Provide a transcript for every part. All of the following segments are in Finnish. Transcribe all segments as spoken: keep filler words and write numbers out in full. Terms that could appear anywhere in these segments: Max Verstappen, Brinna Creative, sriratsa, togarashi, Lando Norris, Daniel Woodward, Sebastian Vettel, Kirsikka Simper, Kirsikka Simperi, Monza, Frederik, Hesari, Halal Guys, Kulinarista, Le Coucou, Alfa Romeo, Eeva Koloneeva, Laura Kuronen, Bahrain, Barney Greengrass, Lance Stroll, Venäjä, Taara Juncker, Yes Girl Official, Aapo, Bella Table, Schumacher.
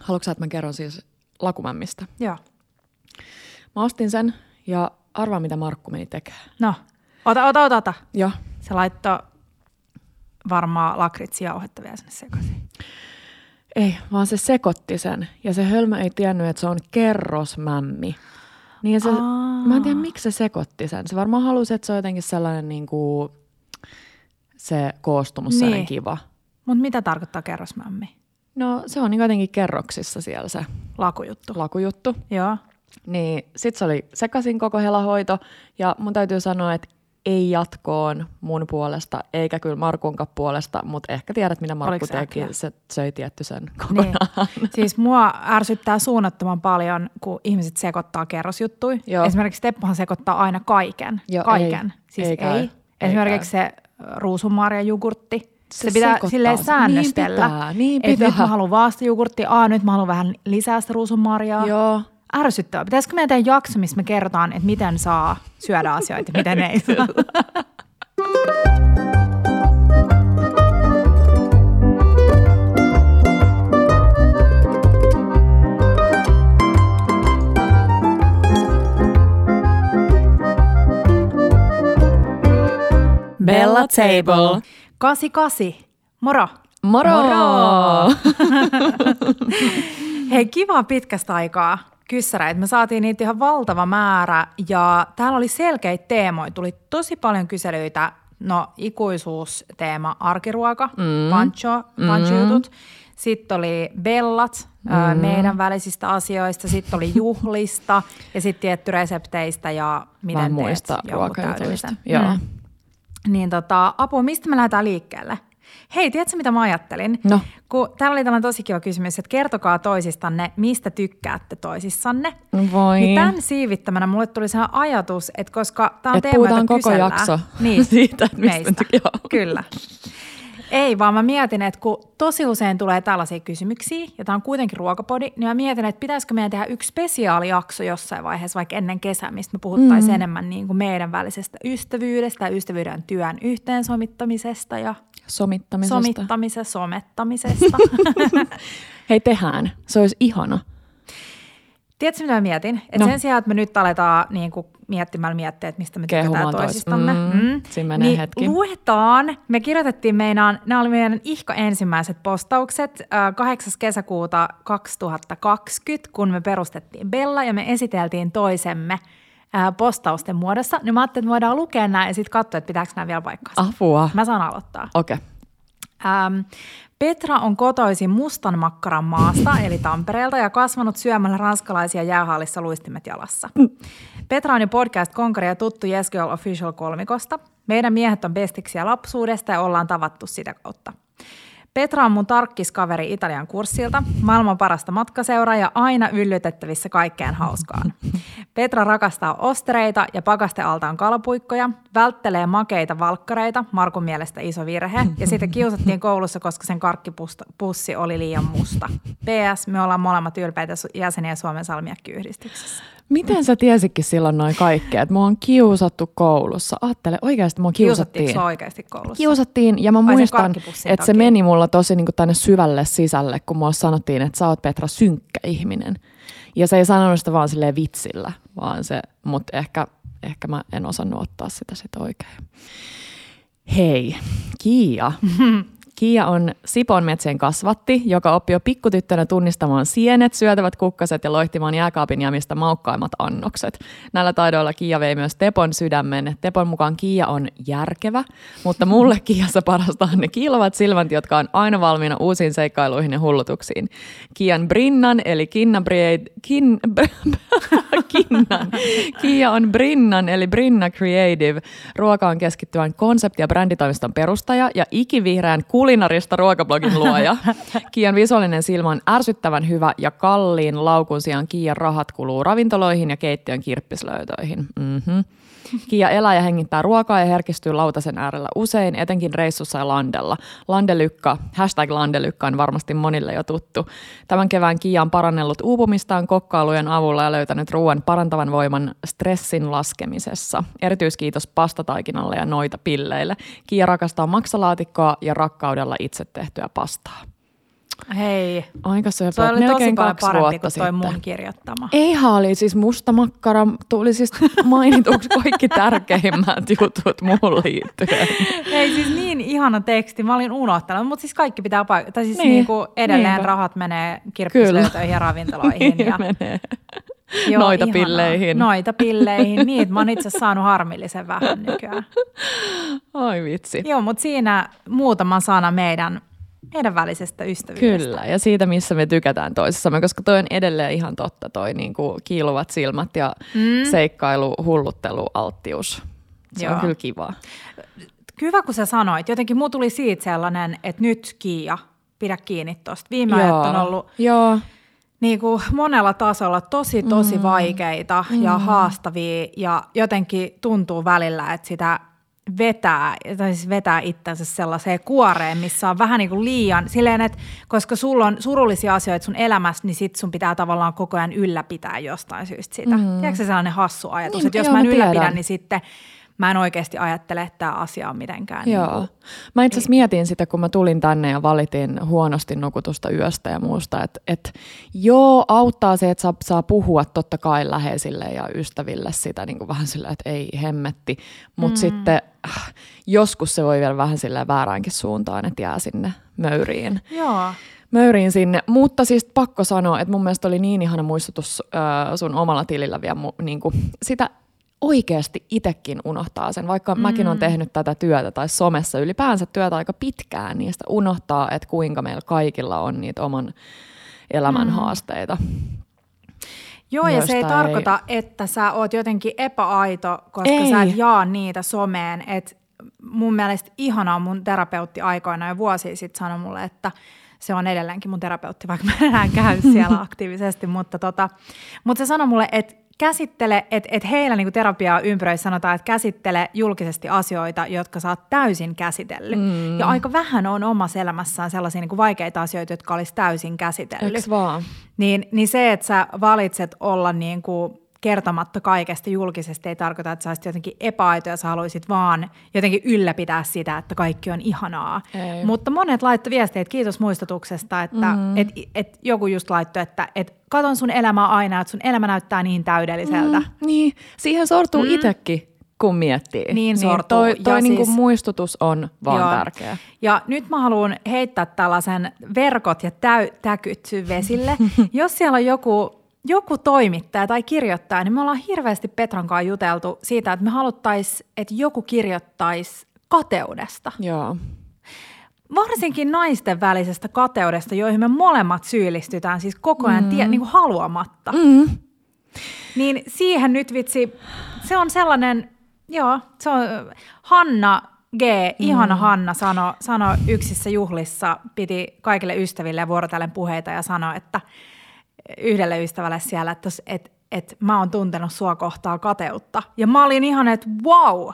Haluatko sä, että mä kerron siis lakumämmistä? Joo. Mä ostin sen ja arvaa, mitä Markku meni tekemään. No, ota, ota, ota, ota. Joo. Se laittoi varmaan lakritsiauhetta vielä sinne sekaisin. Ei, vaan se sekoitti sen. Ja se hölmö ei tiennyt, että se on kerrosmämmi. Niin se, mä en tiedä, miksi se sekoitti sen. Se varmaan halusi, että se on jotenkin sellainen niin kuin, se koostumus niin. Sellainen kiva. Mutta mitä tarkoittaa kerrosmämmi? No se on niin jotenkin kerroksissa siellä se lakujuttu. Lakujuttu. Joo. Niin sit se oli sekaisin koko helahoito ja mun täytyy sanoa, että ei jatkoon mun puolesta, eikä kyllä Markunkaan puolesta, mutta ehkä tiedät, minä Markku teki, se söi tietty sen kokonaan. Niin. Siis mua ärsyttää suunnattoman paljon, kun ihmiset sekoittaa kerrosjuttuja. Joo. Esimerkiksi Teppohan sekoittaa aina kaiken. Joo, kaiken. Ei, siis ei, käy, ei. Esimerkiksi ei se ruusunmarjajugurtti. Se, se pitää sekoittaa. Silleen säännöstellä. Niin pitää, niin pitää. Että nyt mä haluan vaan sitä jugurttia, aa nyt mä haluan vähän lisää sitä ruusunmarjaa. Joo. Ärsyttävää. Pitäisikö meidän tehdä jakso, missä me kerrotaan, että miten saa syödä asioita ja miten ei saa? Bella Table. kahdeksankymmentäkahdeksan. Moro. Moro. Moro. Hei, kiva pitkästä aikaa. Kyssäreitä. Me saatiin niitä ihan valtava määrä ja täällä oli selkeitä teemoja. Tuli tosi paljon kyselyitä. No ikuisuusteema, arkiruoka, mm. pancho, pancho-jutut. Mm. Sitten oli bellat mm. ö, meidän välisistä asioista. Sitten oli juhlista ja sitten tietty resepteistä ja miten Vaan teet jonkun täydellisen. Mm. Niin tota, apua, mistä me lähdetään liikkeelle? Hei, tiedätkö mitä mä ajattelin? No. Kun täällä oli tällainen tosi kiva kysymys, että kertokaa toisistanne, mistä tykkäätte toisissanne. Voi. Niin tämän siivittämänä mulle tuli sehän ajatus, että koska tämä on teema, jota kysellään. Koko jakso niin, siitä, että mistä tykkää. Kyllä. Ei, vaan mä mietin, että kun tosi usein tulee tällaisia kysymyksiä, ja tämä on kuitenkin ruokapodi, niin mä mietin, että pitäisikö meidän tehdä yksi spesiaalijakso jossain vaiheessa, vaikka ennen kesää, mistä me puhuttaisiin mm-hmm. enemmän niin kuin meidän välisestä ystävyydestä ja ystävyyden työn yhteensomittamisesta ja somittamisesta. Somittamisesta, somettamisesta. Hei, tehdään. Se olisi ihana. Tiedätkö, mitä mä mietin? Että no. sen sijaan, että me nyt aletaan niin kuin miettimällä miettiä, että mistä me tykätään toisistamme. Mm, mm. Siinä menee niin hetki. Luetaan. Me kirjoitettiin meidän, nämä oli meidän ihka ensimmäiset postaukset kahdeksas kesäkuuta kaksituhattakaksikymmentä, kun me perustettiin Bella ja me esiteltiin toisemme postausten muodossa. Niin mä ajattelin, että voidaan lukea nämä ja sitten katsoa, että pitääkö nämä vielä paikkaansa. Apua. Mä saan aloittaa. Okei. Okay. Ähm, Petra on kotoisin mustan makkaran maasta, eli Tampereelta, ja kasvanut syömällä ranskalaisia jäähallissa luistimet jalassa. Petra on jo podcast-konkari ja tuttu Yes Girl Official -kolmikosta. Meidän miehet on bestiksiä lapsuudesta ja ollaan tavattu sitä kautta. Petra on mun tarkkiskaveri Italian kurssilta, maailman parasta matkaseuraa ja aina yllytettävissä kaikkeen hauskaan. Petra rakastaa ostereita ja pakastealtaan kalapuikkoja, välttelee makeita valkkareita, Markun mielestä iso virhe, ja siitä kiusattiin koulussa, koska sen karkkipussi oli liian musta. P S. Me ollaan molemmat ylpeitä jäseniä Suomen Salmiakki-yhdistyksessä. Miten sä tiesitkin silloin noin kaikkea, että mua on kiusattu koulussa? Ajattele, oikeasti mua kiusattiin. Kiusattiinko oikeasti koulussa? Kiusattiin, ja mä Vai muistan, että se meni mulla tosi niin kuin tänne syvälle sisälle, kun mulla sanottiin, että sä oot Petra synkkä ihminen. Ja se ei sanonut sitä vaan silleen vitsillä, vaan se, mutta ehkä, ehkä mä en osannut ottaa sitä sitten oikein. Hei, Kiia. Kiia on Sipon metsien kasvatti, joka oppi jo pikkutyttönä tunnistamaan sienet, syötävät kukkaset ja loihtimaan jääkaapin jämistä maukkaimmat annokset. Näillä taidoilla Kiia vei myös Tepon sydämen. Tepon mukaan Kiia on järkevä, mutta mulle Kiiassa parasta on ne kiilovat silmät, jotka on aina valmiina uusiin seikkailuihin ja hullutuksiin. Kiian Brinnan, eli Kinna Breed, Kin, Kinnan. Kiia on Brinnan, eli Brinna Creative. Ruokaan keskittyvän konsepti- ja bränditoimiston perustaja ja ikivihreän kuulijaksi. Kulinarista ruokablogin luoja. Kiian visuaalinen silmä on ärsyttävän hyvä ja kalliin laukun sijaan Kiian rahat kuluu ravintoloihin ja keittiön kirppislöytöihin. Mm-hmm. Kiia elää ja hengittää ruokaa ja herkistyy lautasen äärellä usein, etenkin reissussa ja landella. Landelykka, hashtag landelykka on varmasti monille jo tuttu. Tämän kevään Kiia on parannellut uupumistaan kokkailujen avulla ja löytänyt ruoan parantavan voiman stressin laskemisessa. Erityiskiitos pastataikinalle ja noita pilleille. Kiia rakastaa maksalaatikkoa ja rakkaudella itse tehtyä pastaa. Hei. Aika söpö. Se oli melkein tosi paljon parempi kuin toi mun kirjoittama. Eihän oli siis musta makkara. Tuli siis mainituksi kaikki tärkeimmät jutut muun liittyen. Hei siis niin ihana teksti. Mä olin unohtanut, mutta siis kaikki pitää paikata. Tai siis niin. Niinku edelleen niinpä. Rahat menee kirppislöytöihin ja ravintoloihin. Niin ja menee. Joo, noita ihanaa. pilleihin. Noita pilleihin. Niitä mä oon itse saanut harmillisen vähän nykyään. Ai vitsi. Joo, mutta siinä muutama sana meidän, meidän välisestä ystävyydestä. Kyllä, ja siitä missä me tykätään toisessamme, koska toi on edelleen ihan totta toi niin kuin kiiluvat silmät ja mm. seikkailu, hulluttelu, alttius. Se Joo. on kyllä kivaa. Hyvä, kun sä sanoit. Jotenkin muu tuli siitä sellainen, että nyt Kiia, pidä kiinni tosta. Viime Joo. ajat on ollut... Joo. Niin kuin monella tasolla tosi, tosi mm. vaikeita ja mm. haastavia ja jotenkin tuntuu välillä, että sitä vetää, tai siis vetää itsensä sellaiseen kuoreen, missä on vähän niin kuin liian silleen, että koska sulla on surullisia asioita sun elämässä, niin sit sun pitää tavallaan koko ajan ylläpitää jostain syystä sitä. Mm. Tiedätkö se sellainen hassu ajatus, niin, että jos joo, mä en ylläpidä, niin sitten... Mä en oikeasti ajattele, että tämä asia on mitenkään. Joo. Niin mä itse asiassa mietin sitä, kun mä tulin tänne ja valitin huonosti nukutusta yöstä ja muusta, että et, joo, auttaa se, että saa, saa puhua totta kai läheisille ja ystäville sitä niin kuin vähän sillä, että ei hemmetti. Mutta mm. sitten joskus se voi vielä vähän sillä vääräänkin suuntaan, että jää sinne möyriin. Joo. Möyriin sinne, mutta siis pakko sanoa, että mun mielestä oli niin ihana muistutus äh, sun omalla tilillä vielä mu, niin kuin sitä, oikeasti itsekin unohtaa sen, vaikka mm. mäkin olen tehnyt tätä työtä tai somessa ylipäänsä työtä aika pitkään, niin sitä unohtaa, että kuinka meillä kaikilla on niitä oman elämän mm. haasteita. Joo, ja se ei tarkoita, että sä oot jotenkin epäaito, koska ei. sä et jaa niitä someen. Et mun mielestä ihanaa mun terapeutti aikoina ja vuosia sitten sanoi mulle, että se on edelleenkin mun terapeutti, vaikka mä enää käy siellä aktiivisesti, mutta tota, mut se sanoi mulle, että käsittele, että et heillä niinku terapiaa ympäröissä sanotaan, että käsittele julkisesti asioita, jotka sä oot täysin käsitellyt. Mm. Ja aika vähän on omassa elämässään sellaisia niinku vaikeita asioita, jotka olisi täysin käsitellyt. Eiks vaan? Niin, niin se, että sä valitset olla niinku kertomatta kaikesta julkisesti, ei tarkoita, että sä olisit jotenkin epäaitoja, sä haluaisit vaan jotenkin ylläpitää sitä, että kaikki on ihanaa. Ei. Mutta monet laittoi viestejä, että kiitos muistutuksesta, että mm-hmm. et, et joku just laittoi, että et katon sun elämää aina, että sun elämä näyttää niin täydelliseltä. Mm-hmm. Niin, siihen sortuu mm-hmm. itsekin, kun miettii. Niin sortuu. Niin, toi toi niin kuin siis, muistutus on vaan joo. tärkeä. Ja nyt mä haluan heittää tällaisen verkot ja täy- täkyt vesille. Jos siellä on joku... Joku toimittaja tai kirjoittaja, niin me ollaan hirveästi Petran kanssa juteltu siitä, että me haluttaisiin, että joku kirjoittaisi kateudesta. Joo. Varsinkin naisten välisestä kateudesta, joihin me molemmat syyllistytään siis koko ajan mm. tie, niin kuin haluamatta. Mm. Niin siihen nyt vitsi, se on sellainen, joo, se on Hanna G, ihana mm. Hanna sanoi sano yksissä juhlissa, piti kaikille ystäville ja vuorotellen puheita ja sanoi, että yhdelle ystävälle siellä, että et, et mä oon tuntenut sua kohtaa kateutta. Ja mä olin ihan, että wow!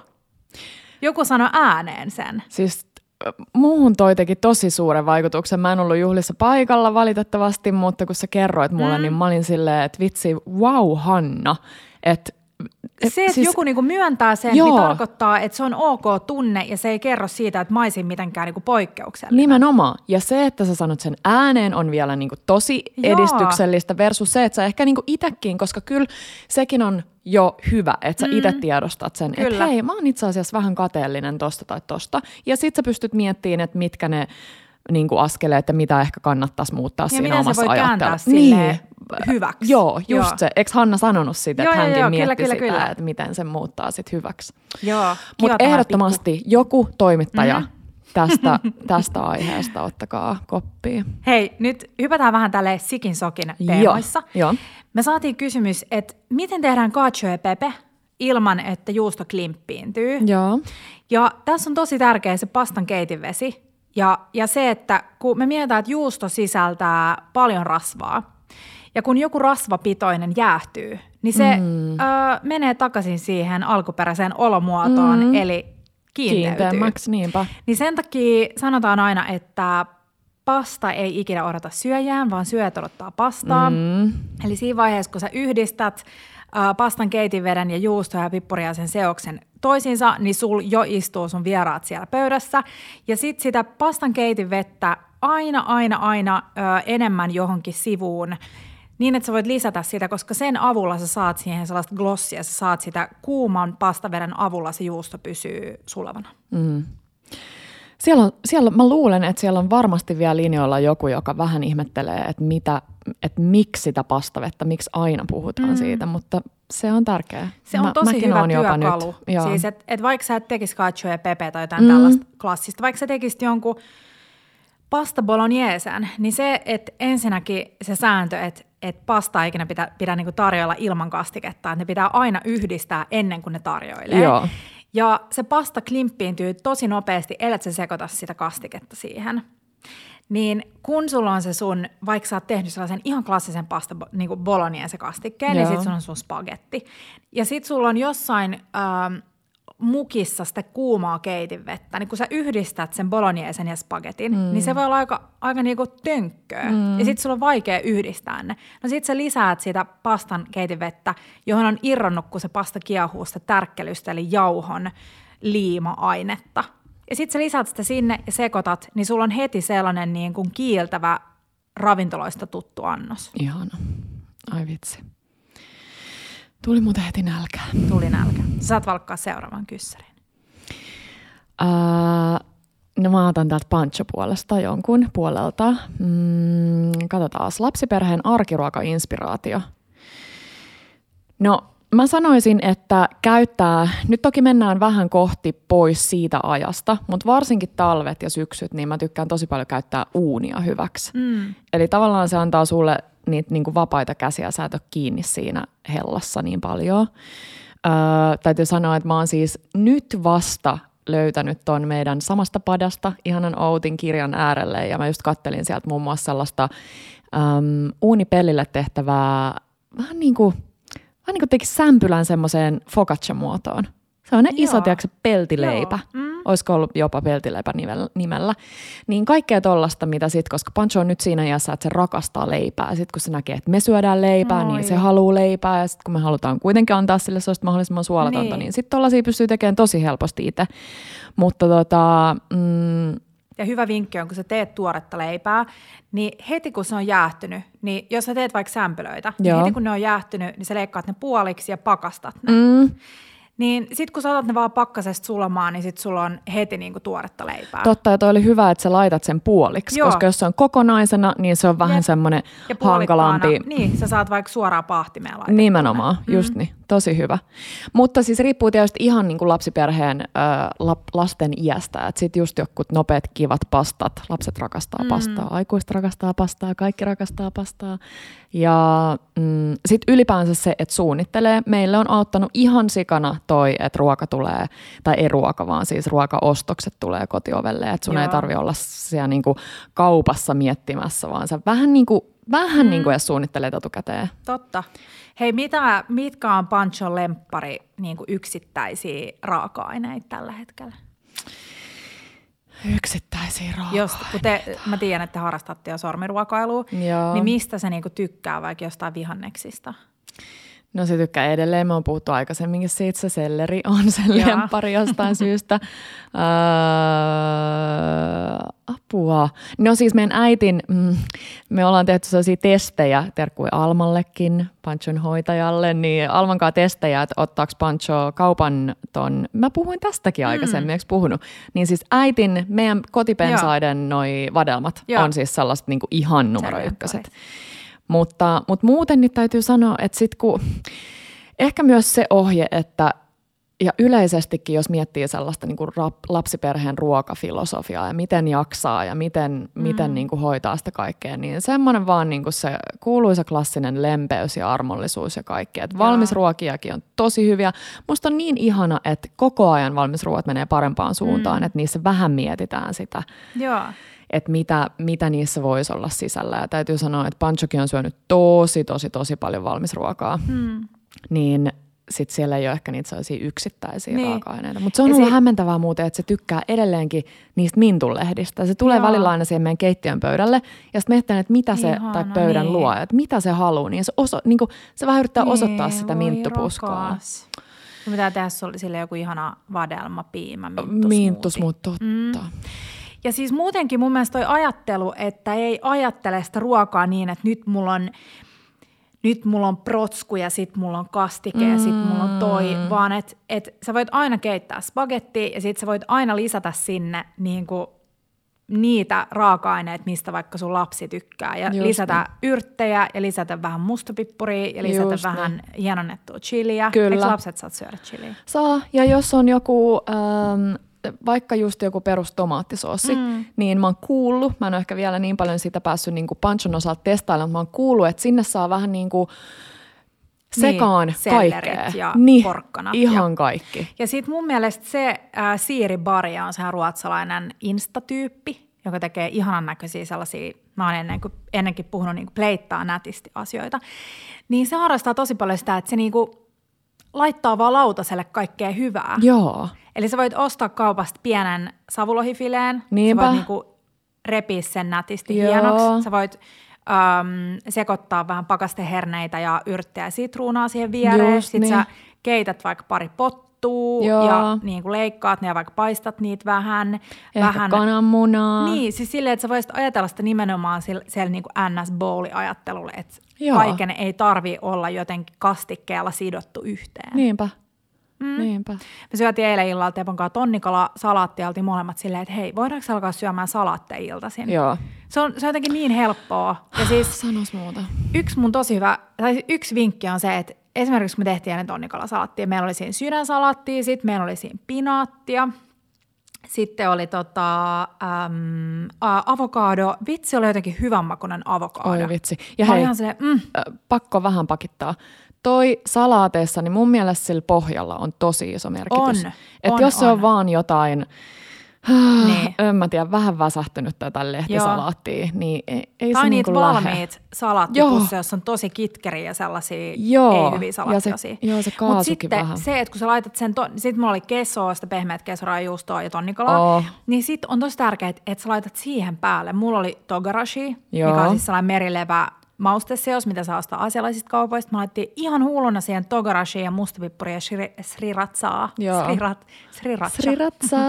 Joku sanoi ääneen sen. Siis muuhun toi teki tosi suuren vaikutuksen. Mä en ollut juhlissa paikalla valitettavasti, mutta kun sä kerroit mulle, mm. niin mä olin silleen, että vitsi, wow Hanna, että se, että siis, joku niinku myöntää sen, joo. niin tarkoittaa, että se on ok tunne ja se ei kerro siitä, että mä olisin mitenkään niinku poikkeuksellinen. Nimenomaan. Ja se, että sä sanot sen ääneen, on vielä niinku tosi joo. edistyksellistä versus se, että sä ehkä niinku itsekin, koska kyllä sekin on jo hyvä, että sä mm. itse tiedostat sen, kyllä. että hei, mä oon itse asiassa vähän kateellinen tosta tai tosta. Ja sit sä pystyt miettimään, että mitkä ne niinku askelee, että mitä ehkä kannattaisi muuttaa ja siinä omassa ajattelussa. Niin. Hyväksi. Joo, just joo. se. Eikö Hanna sanonut sitä, että joo, hänkin joo, mietti kyllä, sitä, kyllä. että miten sen muuttaa sit hyväksi. Joo. Mutta ehdottomasti pikku. joku toimittaja mm-hmm. tästä, tästä aiheesta ottakaa koppia. Hei, nyt hypätään vähän tälleen sikin sokin teemoissa. Joo, joo. Me saatiin kysymys, että miten tehdään cacio e pepe ilman, että juusto klimppiintyy. Joo. Ja tässä on tosi tärkeä se pastan keitinvesi. Ja, ja se, että kun me mietitään, että juusto sisältää paljon rasvaa, ja kun joku rasvapitoinen jäähtyy, niin se mm. ö, menee takaisin siihen alkuperäiseen olomuotoon, mm. eli kiinteytyy. Kiinteämmäksi, niinpä. Niin sen takia sanotaan aina, että pasta ei ikinä odota syöjään, vaan syöjät odottaa pastaa. Mm. Eli siinä vaiheessa, kun sä yhdistät ö, pastan keitinveden ja juustoa ja pippuria ja sen seoksen toisiinsa, niin sul jo istuu sun vieraat siellä pöydässä. Ja sit sitä pastan keitinvettä aina, aina, aina ö, enemmän johonkin sivuun niin, että sä voit lisätä sitä, koska sen avulla sä saat siihen sellaista glossia, sä saat sitä kuuman pastaveden avulla, se juusto pysyy sulavana. Mm. Siellä on, siellä, mä luulen, että siellä on varmasti vielä linjoilla joku, joka vähän ihmettelee, että, mitä, että miksi sitä pastavettä, miksi aina puhutaan mm. siitä, mutta se on tärkeää. Se on mä, tosi hyvä työkalu. Siis, että et vaikka sä et tekisi cacio e pepe tai jotain mm. tällaista klassista, vaikka sä tekisit jonkun pasta bolognesen, niin se, että ensinnäkin se sääntö, että että pastaa ikinä pitää, pitää niinku tarjoilla ilman kastiketta, että ne pitää aina yhdistää ennen kuin ne tarjoilee. Joo. Ja se pasta klimppiintyy tosi nopeasti, ellei sä sekoita sitä kastiketta siihen. Niin kun sulla on se sun, vaikka sä oot tehnyt sellaisen ihan klassisen pasta, niin kuin bolognese kastikkeen, niin sit sulla on sun spagetti. Ja sit sulla on jossain ähm, mukissa sitä kuumaa keitinvettä, niin kun sä yhdistät sen bolognesen ja spagetin, mm. niin se voi olla aika, aika niinku tönkköä. Mm. Ja sit sulla on vaikea yhdistää ne. No sit sä lisäät sitä pastan keitinvettä, johon on irronnut, kun se pasta kiehuu sitä tärkkelystä, eli jauhon liima-ainetta. Ja sit sä lisät sitä sinne ja sekoitat, niin sulla on heti sellainen niin kuin kiiltävä ravintoloista tuttu annos. Ihana. Ai vitsi. Tuli muuten heti nälkä. Tuli nälkä. Sä saat valkkaa seuraavan kyssäriin. Äh, no mä otan täältä pancho-puolesta jonkun puolelta. Mm, katsotaan. Lapsiperheen arkiruoka-inspiraatio. No mä sanoisin, että käyttää, nyt toki mennään vähän kohti pois siitä ajasta, mutta varsinkin talvet ja syksyt, niin mä tykkään tosi paljon käyttää uunia hyväksi. Mm. Eli tavallaan se antaa sulle niitä niin kuin vapaita käsiä, sä et ole kiinni siinä hellassa niin paljon. Öö, täytyy sanoa, että mä oon siis nyt vasta löytänyt ton meidän samasta padasta ihanan Outin kirjan äärelle, ja mä just kattelin sieltä muun muassa sellaista äm, uunipellille tehtävää vähän niin kuin Vähän niin kuin teki sämpylän semmoiseen focaccia-muotoon. Se on ne iso, tiedätkö, peltileipä. Mm. Olisiko ollut jopa peltileipä nimellä. Niin kaikkea tollaista, mitä sitten, koska Pancho on nyt siinä iässä, että se rakastaa leipää. Sitten kun se näkee, että me syödään leipää, Noi. niin se haluaa leipää. Ja sitten kun me halutaan kuitenkin antaa sille sellaista mahdollisimman suolatonta, niin, niin sitten tollaisia pystyy tekemään tosi helposti itse. Mutta tota... Mm, ja hyvä vinkki on, kun sä teet tuoretta leipää, niin heti kun se on jäähtynyt, niin jos sä teet vaikka sämpylöitä, niin heti kun ne on jäähtynyt, niin sä leikkaat ne puoliksi ja pakastat ne. Mm. Niin sit kun sä otat ne vaan pakkasesta sulamaan, niin sit sulla on heti niinku tuoretta leipää. Totta, ja toi oli hyvä, että sä laitat sen puoliksi, Joo. koska jos se on kokonaisena, niin se on vähän semmoinen hankalampi. Niin, sä saat vaikka suoraan pahtimeen laittaa. Nimenomaan, mm-hmm. just niin. Tosi hyvä. Mutta siis riippuu tietysti ihan niinku lapsiperheen ö, la, lasten iästä, että sit just jokut nopeat kivat pastat. Lapset rakastaa mm-hmm. pastaa, aikuiset rakastaa pastaa, kaikki rakastaa pastaa. Ja mm, sit ylipäänsä se, että suunnittelee. Meille on auttanut ihan sikana toi, että ruoka tulee, tai ei ruoka, vaan siis ruokaostokset tulee kotiovelle, että sun Joo. ei tarvitse olla siellä niinku kaupassa miettimässä, vaan sä vähän niin kuin, vähän mm. niin kuin edes suunnittelet etukäteen. Totta. Hei, mitä, mitkä on Panchon lemppari niin kuin yksittäisiä raaka-aineita tällä hetkellä? Yksittäisiä raaka-aineita. Jos, kun te, mä tiedän, että te harrastatte jo sormiruokailua, Joo. niin mistä se niin kuin tykkää vaikka jostain vihanneksista? No se tykkää edelleen. Me on puhuttu aikaisemminkin siitä, se selleri on sen lemppari jostain syystä. Öö, apua. No siis meidän äitin, mm, me ollaan tehty sellaisia testejä, terkkui Almallekin, Panchon hoitajalle, niin Alman kanssa testejä, että ottaako Pancho kaupan ton, mä puhuin tästäkin aikaisemmin, mm. eikö puhunut? Niin siis äitin, meidän kotipensaiden Joo. noi vadelmat Joo. on siis sellaiset niinku ihan numero ykköset. Mutta, mutta muuten niin täytyy sanoa, että sit kun, ehkä myös se ohje, että ja yleisestikin jos miettii sellaista niin kuin rap, lapsiperheen ruokafilosofiaa ja miten jaksaa ja miten, mm. miten niin kuin hoitaa sitä kaikkea, niin semmoinen vaan niin kuin se kuuluisa klassinen lempeys ja armollisuus ja kaikki. Että valmisruokiakin on tosi hyviä. Musta on niin ihana, että koko ajan valmisruoat menee parempaan suuntaan, mm. että niissä vähän mietitään sitä. Joo. Että mitä, mitä niissä voisi olla sisällä. Ja täytyy sanoa, että Panchokin on syönyt tosi, tosi, tosi paljon valmisruokaa. Hmm. Niin sitten siellä ei ole ehkä niitä sellaisia yksittäisiä niin. raaka-aineita. Mutta se on ja ollut se... hämmentävää muuten, että se tykkää edelleenkin niistä mintunlehdistä. Se tulee Joo. välillä aina siihen meidän keittiön pöydälle. Ja sitten miettään, että mitä se, Ihana, tai pöydän niin. luo, että mitä se haluaa. Niin se, oso, niin kun, se vähän yrittää niin, osoittaa sitä minttupuskaa. Rakas. Kun pitää tehdä sille joku ihana vadelma, piimä, minttusmuutti. Minttusmuutti, totta. Mm. Ja siis muutenkin mun mielestä toi ajattelu, että ei ajattele sitä ruokaa niin, että nyt mulla on, nyt mulla on protsku ja sit mulla on kastike ja sit mulla on toi, mm. vaan että et sä voit aina keittää spagettia ja sit sä voit aina lisätä sinne niinku niitä raaka-aineita, mistä vaikka sun lapsi tykkää. Ja just lisätä ne. Yrttejä ja lisätä vähän mustapippuria ja lisätä just vähän ne. Hienonnettua chiliä. Kyllä. Eikö lapset saat syödä chiliä? Saa. Ja jos on joku, ähm, vaikka just joku perustomaattisoossi, mm. niin mä oon kuullut, mä en ole ehkä vielä niin paljon siitä päässyt niin kuin panchon osalta testailla, mutta mä oon kuullut, että sinne saa vähän niin kuin sekaan niin, kaikkea. Ja niin, porkkanat. Ihan ja. Kaikki. Ja sit mun mielestä se äh, Siiri Baria on sehän ruotsalainen instatyyppi, joka tekee ihanan näköisiä sellaisia, mä oon ennen kuin, ennenkin puhunut niin kuin pleittaa nätisti asioita, niin se harrastaa tosi paljon sitä, että se niinku laittaa vaan lautaselle kaikkea hyvää. Joo. Eli sä voit ostaa kaupasta pienen savulohifileen, niinpä. Sä voit niinku repiä sen nätisti joo. hienoksi, sä voit Öm, sekoittaa vähän pakasteherneitä ja yrttejä ja sitruunaa siihen viereen. Just, sitten niin. sä keität vaikka pari pottua joo. ja niin kuin leikkaat ne ja vaikka paistat niitä vähän. Ehkä vähän kananmunaa. Niin, siis silleen, että sä voisit ajatella sitä nimenomaan siellä, siellä niin kuin N S-bowl-ajattelulle, että joo. kaiken ei tarvii olla jotenkin kastikkeella sidottu yhteen. Niinpä. Mm. Niinpä. Me syötiin eilen illalla Tepon kanssa tonnikala salaattia, oltiin molemmat silleen, että hei, voidaanko alkaa syömään salaatteja iltaisin? Joo. Se on, se on jotenkin niin helppoa. Ja siis sanos muuta. Yksi mun tosi hyvä, tai yksi vinkki on se, että esimerkiksi me tehtiin ennen tonnikalasalattia. Meillä oli siinä sydänsalaattia, sitten meillä oli siinä pinaattia, sitten oli tota, äm, avokado. Vitsi, oli jotenkin hyvänmakuinen avokado. Oi vitsi. Ja hei, silleen, mm. pakko vähän pakittaa. Toi salaateissa, niin mun mielestä sillä pohjalla on tosi iso merkitys. On, että jos se on, on vaan jotain, niin. en mä tiedä, vähän väsähtynyt tätä lehtisalaattia, niin ei, ei tai se niin kuin lähe. Tai niitä valmiit salaattipusseja, jossa on tosi kitkeriä ja sellaisia joo. ei hyviä salaattiasia. Joo, se kaasukin mut sitten vähän. Sitten se, että kun sä laitat sen, ton, sit mulla oli kesoa, sitä pehmeät kesoraajuustoa ja tonnikalaa, oh. niin sit on tosi tärkeää, että sä laitat siihen päälle. Mulla oli togarashi, joo. mikä on siis sellainen merilevä mausteseos, mitä saa ostaa asialaisista kaupoista. Mä laitettiin ihan huuluna siihen togarashiin ja mustapippuria ja sriratsaa. Srirat, sriratsa. Sriratsaa.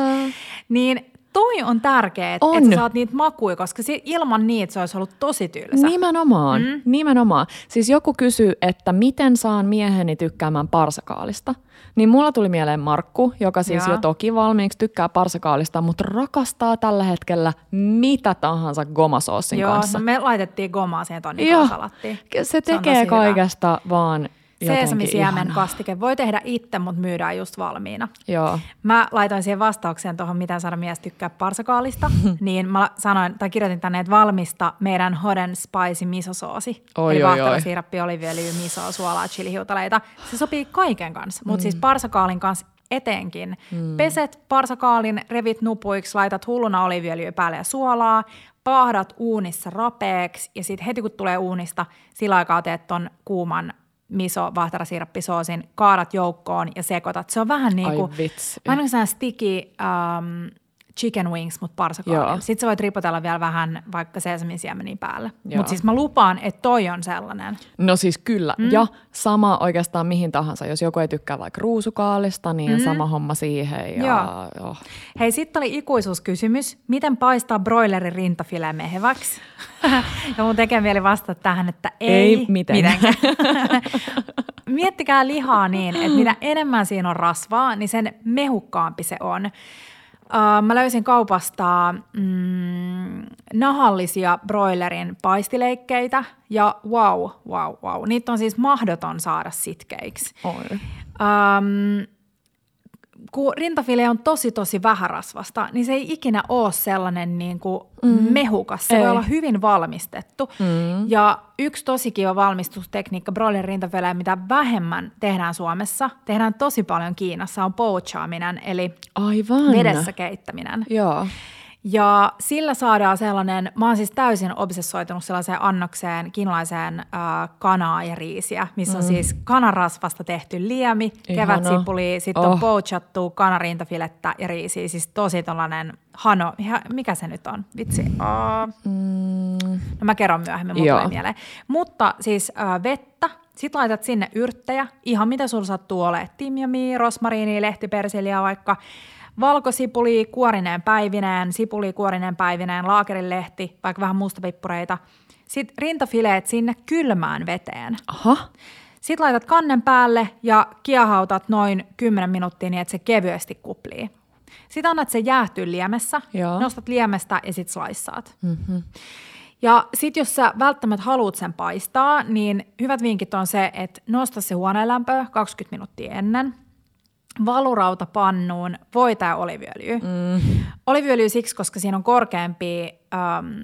Niin toi on tärkeää, että sä saat niitä makuja, koska ilman niitä se olisi ollut tosi tylsä. Nimenomaan, mm. nimenomaan. Siis joku kysyy, että miten saan mieheni tykkäämään parsakaalista. Niin mulla tuli mieleen Markku, joka siis joo. jo toki valmiiksi tykkää parsakaalista, mutta rakastaa tällä hetkellä mitä tahansa gomasoossin joo, kanssa. Joo, no me laitettiin gomaa siihen tonnikalasalattiin. Se tekee se kaikesta hyvä. Vaan seesamisiämen kastike voi tehdä itse, mutta myydään just valmiina. Joo. Mä laitoin siihen vastaukseen tuohon, miten saada mies tykkää parsakaalista, niin mä sanoin, tai kirjoitin tänne, että valmista meidän hoden spicy misosoosi. Oi, eli vaahtelasiirappi, oliviöljy, misoa, suolaa, chilihiutaleita. Se sopii kaiken kanssa, mutta mm. siis parsakaalin kanssa etenkin. Mm. Peset parsakaalin, revit nupuiksi, laitat hulluna oliviöljyä päälle ja suolaa, paahdat uunissa rapeeksi ja sitten heti kun tulee uunista, sillä aikaa teet ton kuuman miso, vaahterasiirappisoosin, kaadat joukkoon ja sekoitat. Se on vähän niin kuin, mä en ole sellainen sticky um, chicken wings, mutta parsakaalilla. Sitten sä voit ripotella vielä vähän vaikka seesaminsiemeniä päälle. Mutta siis mä lupaan, että toi on sellainen. No siis kyllä. Mm. Ja sama oikeastaan mihin tahansa. Jos joku ei tykkää vaikka ruusukaalista, niin mm. sama homma siihen. Ja, oh. Hei, sitten oli ikuisuuskysymys. Miten paistaa broilerin rintafilee meheväksi? Ja mun tekee mieli vastata tähän, että ei, ei miten. mitenkään. Miettikää lihaa niin, että mitä enemmän siinä on rasvaa, niin sen mehukkaampi se on. Uh, mä löysin kaupasta mm, nahallisia broilerin paistileikkeitä ja wow, wow, wow. Niitä on siis mahdoton saada sitkeiksi. Um, kun rintafile on tosi, tosi vähärasvasta, niin se ei ikinä ole sellainen niin kuin mm. mehukas. Se ei. Voi olla hyvin valmistettu. Mm. Ja yksi tosi kiva valmistustekniikka broilerin rintafileelle, mitä vähemmän tehdään Suomessa, tehdään tosi paljon Kiinassa, on poachaaminen, eli aivan. vedessä keittäminen. Joo. Ja sillä saadaan sellainen, mä oon siis täysin obsessoitunut sellaiseen annokseen kiinalaiseen äh, kanaa ja riisiä, missä on mm. siis kanarasvasta tehty liemi, kevätsipulia, sitten oh. on poachattu kanarintafilettä ja riisiä, siis tosi tollainen hano, mikä se nyt on? Vitsi. Oh. Mm. No mä kerron myöhemmin, mun tulee mieleen. Mutta siis äh, vettä, sit laitat sinne yrttejä, ihan mitä sulla sattuu olemaan, timjamia, rosmariinia, lehtipersiliä vaikka. valkosipuli kuorineen päivinään, sipuli kuorineen päivinään, laakerilehti, vaikka vähän mustapippureita. Sitten rintafileet sinne kylmään veteen. Aha. Sitten laitat kannen päälle ja kiehautat noin kymmenen minuuttia niin, että se kevyesti kuplii. Sitten annat se jäähtyä liemessä, joo, nostat liemestä ja sitten slaissaat. Mm-hmm. Ja sitten jos sä välttämättä haluat sen paistaa, niin hyvät vinkit on se, että nosta se huoneen lämpöä kaksikymmentä minuuttia ennen. Valurauta pannuun, voita ja oliviöljy. Mm. Oliviöljy siksi, koska siinä on korkeampi äm,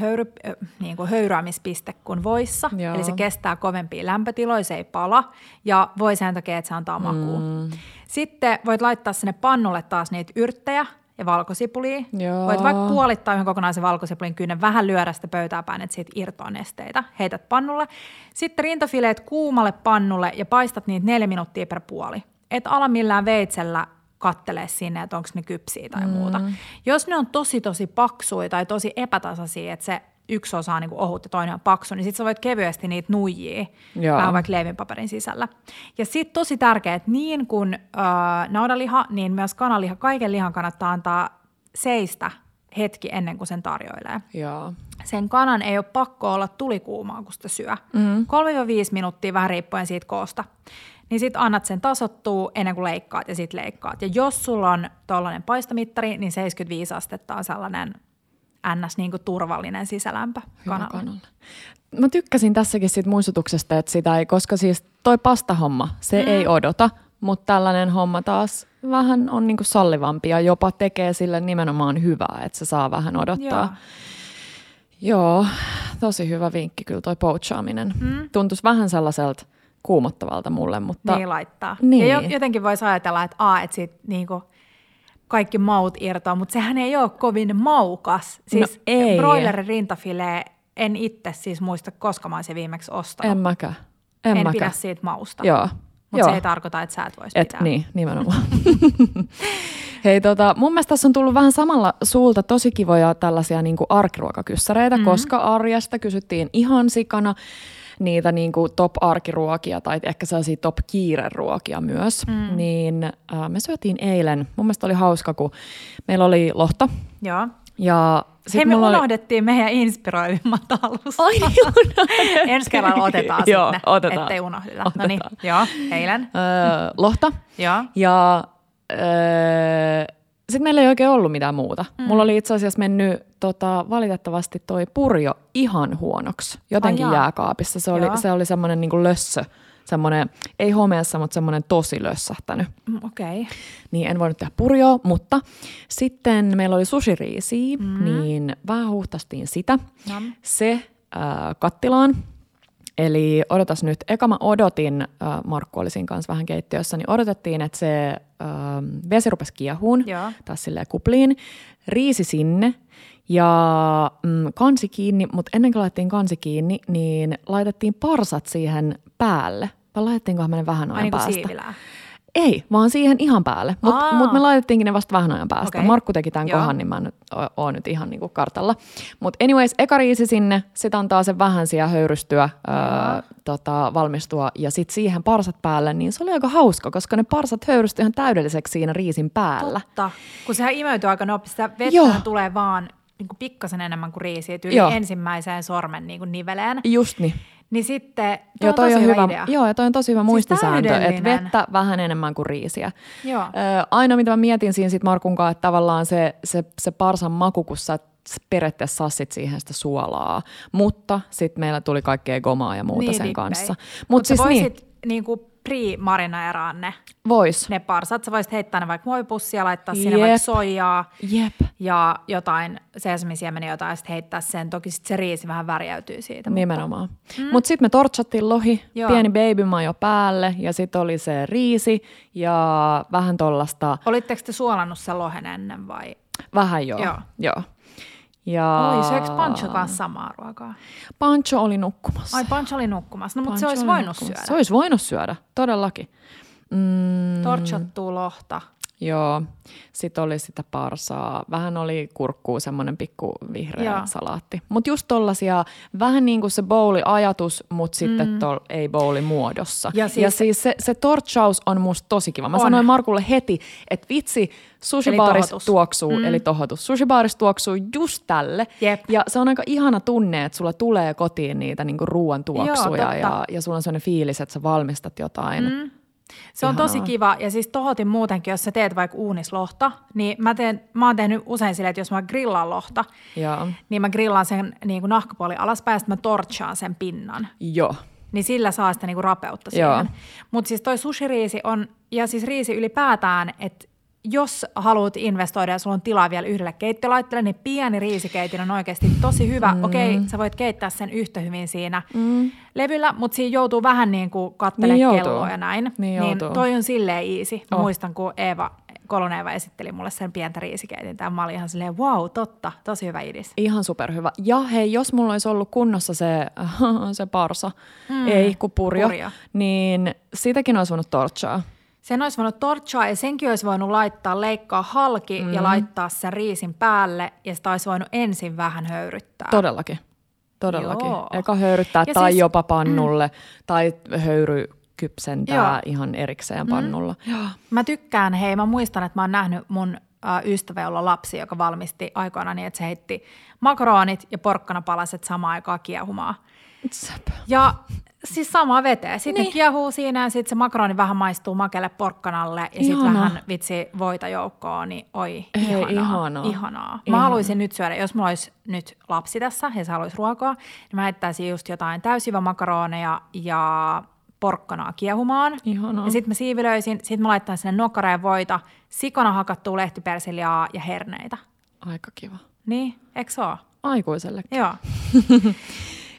höyry, äh, niin kuin höyryämispiste kuin voissa. Joo. Eli se kestää kovempia lämpötiloja, se ei pala. Ja voi sen takia, että se antaa makua. Mm. Sitten voit laittaa sinne pannulle taas niitä yrttejä ja valkosipulia. Joo. Voit vaikka puolittaa yhden kokonaisen valkosipulin kyynen, vähän lyödä sitä pöytää päin, että siitä irtoa nesteitä. Heität pannulle. Sitten rintafileet kuumalle pannulle ja paistat niitä neljä minuuttia per puoli. Et ala millään veitsellä kattelee sinne, että onko ne kypsiä tai mm. muuta. Jos ne on tosi tosi paksuja tai tosi epätasaisia, että se yksi osa on niin kuin ohut ja toinen on paksu, niin sit sä voit kevyesti niitä nuijia, vähän vaikka leivinpaperin sisällä. Ja sit tosi tärkeää, että niin kuin äh, naudanliha, niin myös kananliha, kaiken lihan kannattaa antaa seistä hetki ennen kuin sen tarjoilee. Joo. Sen kanan ei ole pakko olla tulikuumaa, kun sitä syö. Mm. kolme viisi minuuttia vähän riippuen siitä koosta. Niin sit annat sen tasottua ennen kuin leikkaat ja sit leikkaat. Ja jos sulla on tollainen paistamittari, niin seitsemänkymmentäviisi astetta on sellainen ns. Niin kuin turvallinen sisälämpö kanalle. Mä tykkäsin tässäkin siitä muistutuksesta, että sitä ei, koska siis toi pastahomma, se mm. ei odota, mutta tällainen homma taas vähän on niin kuin sallivampi ja jopa tekee sille nimenomaan hyvää, että se saa vähän odottaa. Joo. Joo, tosi hyvä vinkki kyllä toi poachaaminen. Mm. Tuntuisi vähän sellaiselta kuumottavalta mulle, mutta... Niin laittaa. Niin. Ja jotenkin voisi ajatella, että aa, että siitä niinku kaikki maut irtoaa, mutta sehän ei ole kovin maukas. Siis no, ei. Broilerin rintafilee en itse siis muista, koska mä oon se viimeksi ostanut. En mäkään. En, en mäkä. Pidä siitä mausta. Joo. Mutta se ei tarkoita, että sä et voisi et, pitää. Niin, nimenomaan. Hei, tota, mun mielestä tässä on tullut vähän samalla suulta tosi kivoja tällaisia niinku arkiruokakyssäreitä, mm-hmm. koska arjesta kysyttiin ihan sikana niitä niinku top-arkiruokia tai ehkä sellaisia top-kiireruokia myös, mm. niin äh, me syötiin eilen. Mun mielestä oli hauska, kun meillä oli lohta. Joo. Ja hei, me unohdettiin oli... meidän inspiroivimmat alusta. Ai, ensi kerralla otetaan joo, sitten, otetaan. Ettei unohdeta. Otetaan. No niin, joo, eilen. Öö, lohta. Joo. Ja öö, sitten meillä ei oikein ollut mitään muuta. Mm. Mulla oli itse asiassa mennyt tota, valitettavasti toi purjo ihan huonoksi jotenkin oh, jääkaapissa. Se oli, se oli semmoinen niin kuin lössö, semmoinen, ei homeessa, mutta semmoinen tosi lössähtänyt. Okei. Okay. Niin en voinut tehdä purjoa, mutta sitten meillä oli sushiriisiä, mm. niin vähän huuhtastiin sitä. No. Se äh, kattilaan. Eli odotas nyt, eka mä odotin, äh, Markku oli siinä kanssa vähän keittiössä, niin odotettiin, että se äh, vesi rupesi kiehuun, joo, taas silleen kupliin, riisi sinne ja mm, kansi kiinni, mutta ennen kuin laitettiin kansi kiinni, niin laitettiin parsat siihen päälle. Vai laitettiinkohan me vähän ajan päästä? Ai niin kuin siivilää. Ei, vaan siihen ihan päälle, mutta mut me laitettiinkin ne vasta vähän ajan päästä. Okay. Markku teki tämän joo kohan, niin mä en ole nyt ihan niinku kartalla. Mutta anyways, eka riisi sinne, sit antaa sen vähän siihen höyrystyä, öö, tota, valmistua ja sit siihen parsat päälle, niin se oli aika hauska, koska ne parsat höyrystyi ihan täydelliseksi siinä riisin päällä. Totta, kun sehän imeytyy aika nopeasti, vettä tulee vaan niinku pikkasen enemmän kuin riisiä, yli joo ensimmäiseen sormen niinku niveleen. Just niin. Niin sitten, tuo joo, on tosi hyvä, hyvä idea. Joo, ja toi on tosi hyvä siis muistisääntö, että vettä vähän enemmän kuin riisiä. Joo. Ö, aina mitä mä mietin siinä sit Markun kanssa, että tavallaan se, se, se parsan maku, kun sä periaatteessa sassit siihen sitä suolaa. Mutta sitten meillä tuli kaikkea gomaa ja muuta niin, sen vippei kanssa. Mut Mutta siis voisit niin, niinku pre-marinaeraan ne, vois. ne parsat. Sä voisit heittää ne vaikka muovipussia, laittaa sinne jep. vaikka soijaa jep. ja jotain sesamisiemeniä, jotain, ja sitten heittää sen. Toki sit se riisi vähän värjäytyy siitä. Nimenomaan. Mutta mm. Mut sitten me tortsattiin lohi, joo, pieni baby mayo päälle ja sitten oli se riisi ja vähän tollasta. Olitteko te suolannut sen lohen ennen vai? Vähän joo, joo. joo. Ja... Oli, syöks Pancho kanssa samaa ruokaa? Pancho oli nukkumassa. Ai, Pancho oli nukkumassa. No, mutta se olisi voinut nukkumassa syödä. Se olisi voinut syödä, todellakin. Mm. Torchattua lohta. Joo, sitten oli sitä parsaa. Vähän oli kurkkuu semmoinen pikku vihreä Joo. salaatti. Mutta just tollaisia, vähän niin kuin se bowli-ajatus, mutta mm. sitten tol, ei bowli-muodossa. Ja siis, ja siis se, se torchaus on musta tosi kiva. Mä on. sanoin Markulle heti, että vitsi, sushibaaris tuoksuu, mm. eli tohotus. Sushibaaris tuoksuu just tälle. Jep. Ja se on aika ihana tunne, että sulla tulee kotiin niitä niinku ruoan tuoksuja. Joo, ja, ja sulla on sellainen fiilis, että sä valmistat jotain. Mm. Se on Ihanaa. tosi kiva, ja siis tohotin muutenkin, jos sä teet vaikka uunislohta, niin mä, teen, mä oon tehnyt usein silleen, että jos mä grillaan lohta, Jaa. niin mä grillaan sen niin kuin nahkapuoli alaspäin, ja sitten mä torchaan sen pinnan. Joo. Niin sillä saa sitä niin kuin rapeutta siihen. Mutta siis toi sushiriisi on, ja siis riisi ylipäätään, että jos haluat investoida ja sulla on tilaa vielä yhdelle keittolaitteelle, niin pieni riisikeitin on oikeasti tosi hyvä. Mm. Okei, sä voit keittää sen yhtä hyvin siinä mm. levyllä, mutta siinä joutuu vähän niin kuin kattelemaan niin kelloa ja näin. Niin, niin toi on silleen easy. Oh. Muistan, kun Eeva Koloneeva esitteli mulle sen pientä riisikeitintä. Mä olin ihan silleen, wow, totta, tosi hyvä idis. Ihan superhyvä. Ja hei, jos mulla olisi ollut kunnossa se, se parsa, mm. ei kun purjo, purjo, niin sitäkin olisi voinut torchaa. Sen olisi voinut torchaa ja senkin olisi voinut laittaa, leikkaa halki mm. ja laittaa sen riisin päälle ja sitä olisi voinut ensin vähän höyryttää. Todellakin, todellakin. Joo. Eka höyryttää ja tai siis, jopa pannulle mm. tai höyry kypsentää Joo. ihan erikseen pannulla. Mm. Mä tykkään, hei mä muistan, että mä oon nähnyt mun ystävä, jolla lapsi, joka valmisti aikoina niin, että se heitti makaronit ja porkkanapalaset samaan aikaan kiehumaan. Säpä. Ja siis samaa veteä. Sitten niin. kiehuu siinä ja sitten se makaroni vähän maistuu makelle porkkanalle ja sitten vähän vitsi voita joukkoon, niin oi, Ei, ihanaa, ihanaa. ihanaa. Mä ihanaa. haluaisin nyt syödä, jos mulla olisi nyt lapsi tässä ja se haluaisi ruokaa, niin mä heittäisin just jotain täysjyvämakaroneja ja porkkanaa kiehumaan. Ihanaa. Ja sitten mä siivilöisin, sitten mä laittaen sinne nokkareen voita, sikona hakattua lehtipersiljaa ja herneitä. Aika kiva. Niin, eikö se ole? Aikuisellekin. Joo.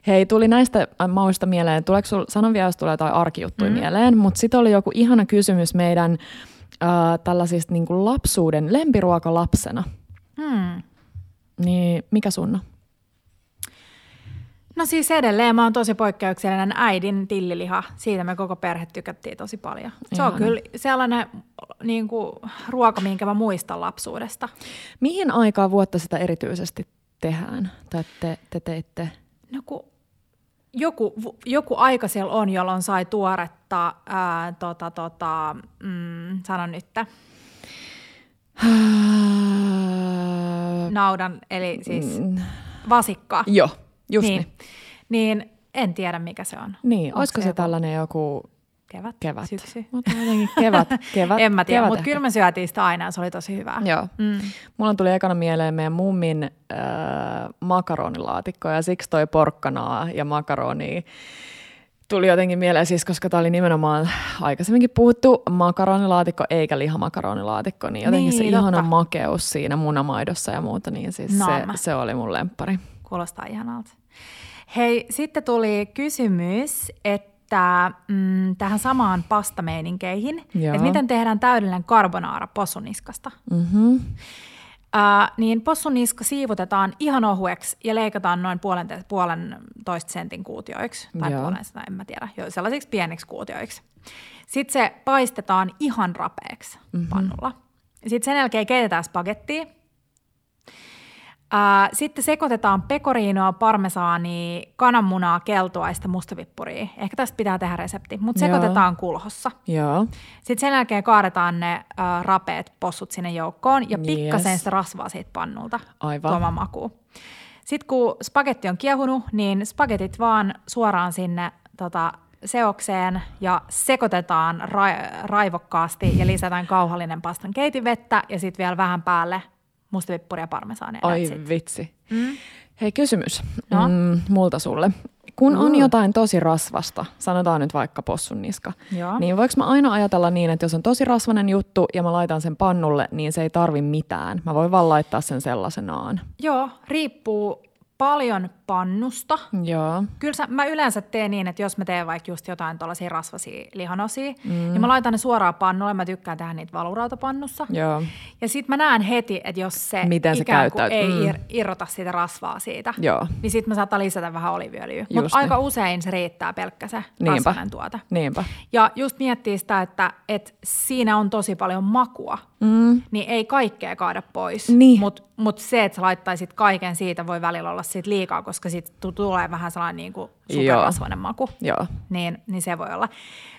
Hei, tuli näistä mauista mieleen, tuleeko sinulla, sanon vielä, jos tulee jotain arkijuttui mm. mieleen, mutta sitten oli joku ihana kysymys meidän äh, tällaisista niin kuin lapsuuden lempiruoka lapsena. Mm. Niin, mikä sunna? No siis edelleen mä oon tosi poikkeuksellinen äidin tilliliha, siitä me koko perhe tykättiin tosi paljon. Se Ihana. on kyllä sellainen niin kuin, ruoka, minkä mä muistan lapsuudesta. Mihin aikaan vuotta sitä erityisesti tehdään tai te, te teitte? No kun joku, joku aika siellä on, jolloin sai tuoretta, ää, tota, tota, mm, sano nyt, naudan, eli siis vasikkaa. Joo, just niin. Niin, niin en tiedä mikä se on. Niin, olisiko se, se tällainen joku kevät, kevät. syksy? Mutta jotenkin kevät, kevät. En mä tiedä, mutta kyllä me syötiin sitä aina ja se oli tosi hyvää. Joo. Mm. Mulla tuli ekana mieleen meidän mummin äh, makaronilaatikko ja siksi toi porkkanaa ja makaronia tuli jotenkin mieleen, siis koska tää oli nimenomaan aikaisemminkin puhuttu makaronilaatikko eikä lihamakaronilaatikko, niin jotenkin niin, se jotta. ihana makeus siinä munamaidossa ja muuta, niin siis se, se oli mun lemppari. Kuulostaa ihanalta. Hei, sitten tuli kysymys, että Tää, mm, tähän samaan pastameininkeihin, että miten tehdään täydellinen carbonara possuniskasta. Mm-hmm. Äh, niin possuniska siivotetaan ihan ohueksi ja leikataan noin puolen, puolentoista sentin kuutioiksi, tai Joo. puolen sitä, en mä tiedä, jo, sellaisiksi pieniksi kuutioiksi. Sitten se paistetaan ihan rapeeksi mm-hmm. pannulla. Sitten sen jälkeen keitetään spagettia. Äh, sitten sekoitetaan pecorinoa, parmesaania, kananmunaa, keltuaista, mustavippuria. Ehkä tästä pitää tehdä resepti, mutta sekoitetaan Joo. kulhossa. Joo. Sitten sen jälkeen kaadetaan ne äh, rapeet possut sinne joukkoon ja pikkasen yes. sitä rasvaa siitä pannulta tuomaan makuun. Sitten kun spagetti on kiehunut, niin spagetit vaan suoraan sinne tota, seokseen ja sekoitetaan ra- raivokkaasti ja lisätään kauhallinen pastan keitinvettä ja sitten vielä vähän päälle mustavippuri ja parmesaania. Ai sit. vitsi. Mm. Hei, kysymys no. mm, multa sulle. Kun on mm. jotain tosi rasvasta, sanotaan nyt vaikka possunniska, Joo. niin voiko mä aina ajatella niin, että jos on tosi rasvainen juttu ja mä laitan sen pannulle, niin se ei tarvi mitään. Mä voin vaan laittaa sen sellaisenaan. Joo, riippuu paljon pannusta. Joo. Kyllä sä, mä yleensä teen niin, että jos mä teen vaikka just jotain tuollaisia rasvaisia lihanosia, mm. niin mä laitan ne suoraan pannulle. Mä tykkään tehdä niitä valurautapannussa. Joo. Ja sit mä näen heti, että jos se miten ikään kuin ei mm. ir, irrota sitä rasvaa siitä, joo. niin sit mä saatan lisätä vähän oliiviöljyä. Mutta aika niin. usein se riittää pelkkä se rasvainen tuote. Niinpä. Ja just miettii sitä, että, että siinä on tosi paljon makua, mm. niin ei kaikkea kaada pois. Niin. Mutta mut se, että sä laittaisit kaiken siitä, voi välillä olla siitä liikaa, koska siitä tulee vähän sellainen niin kuin superkasvainen maku. Joo. Niin, niin se voi olla.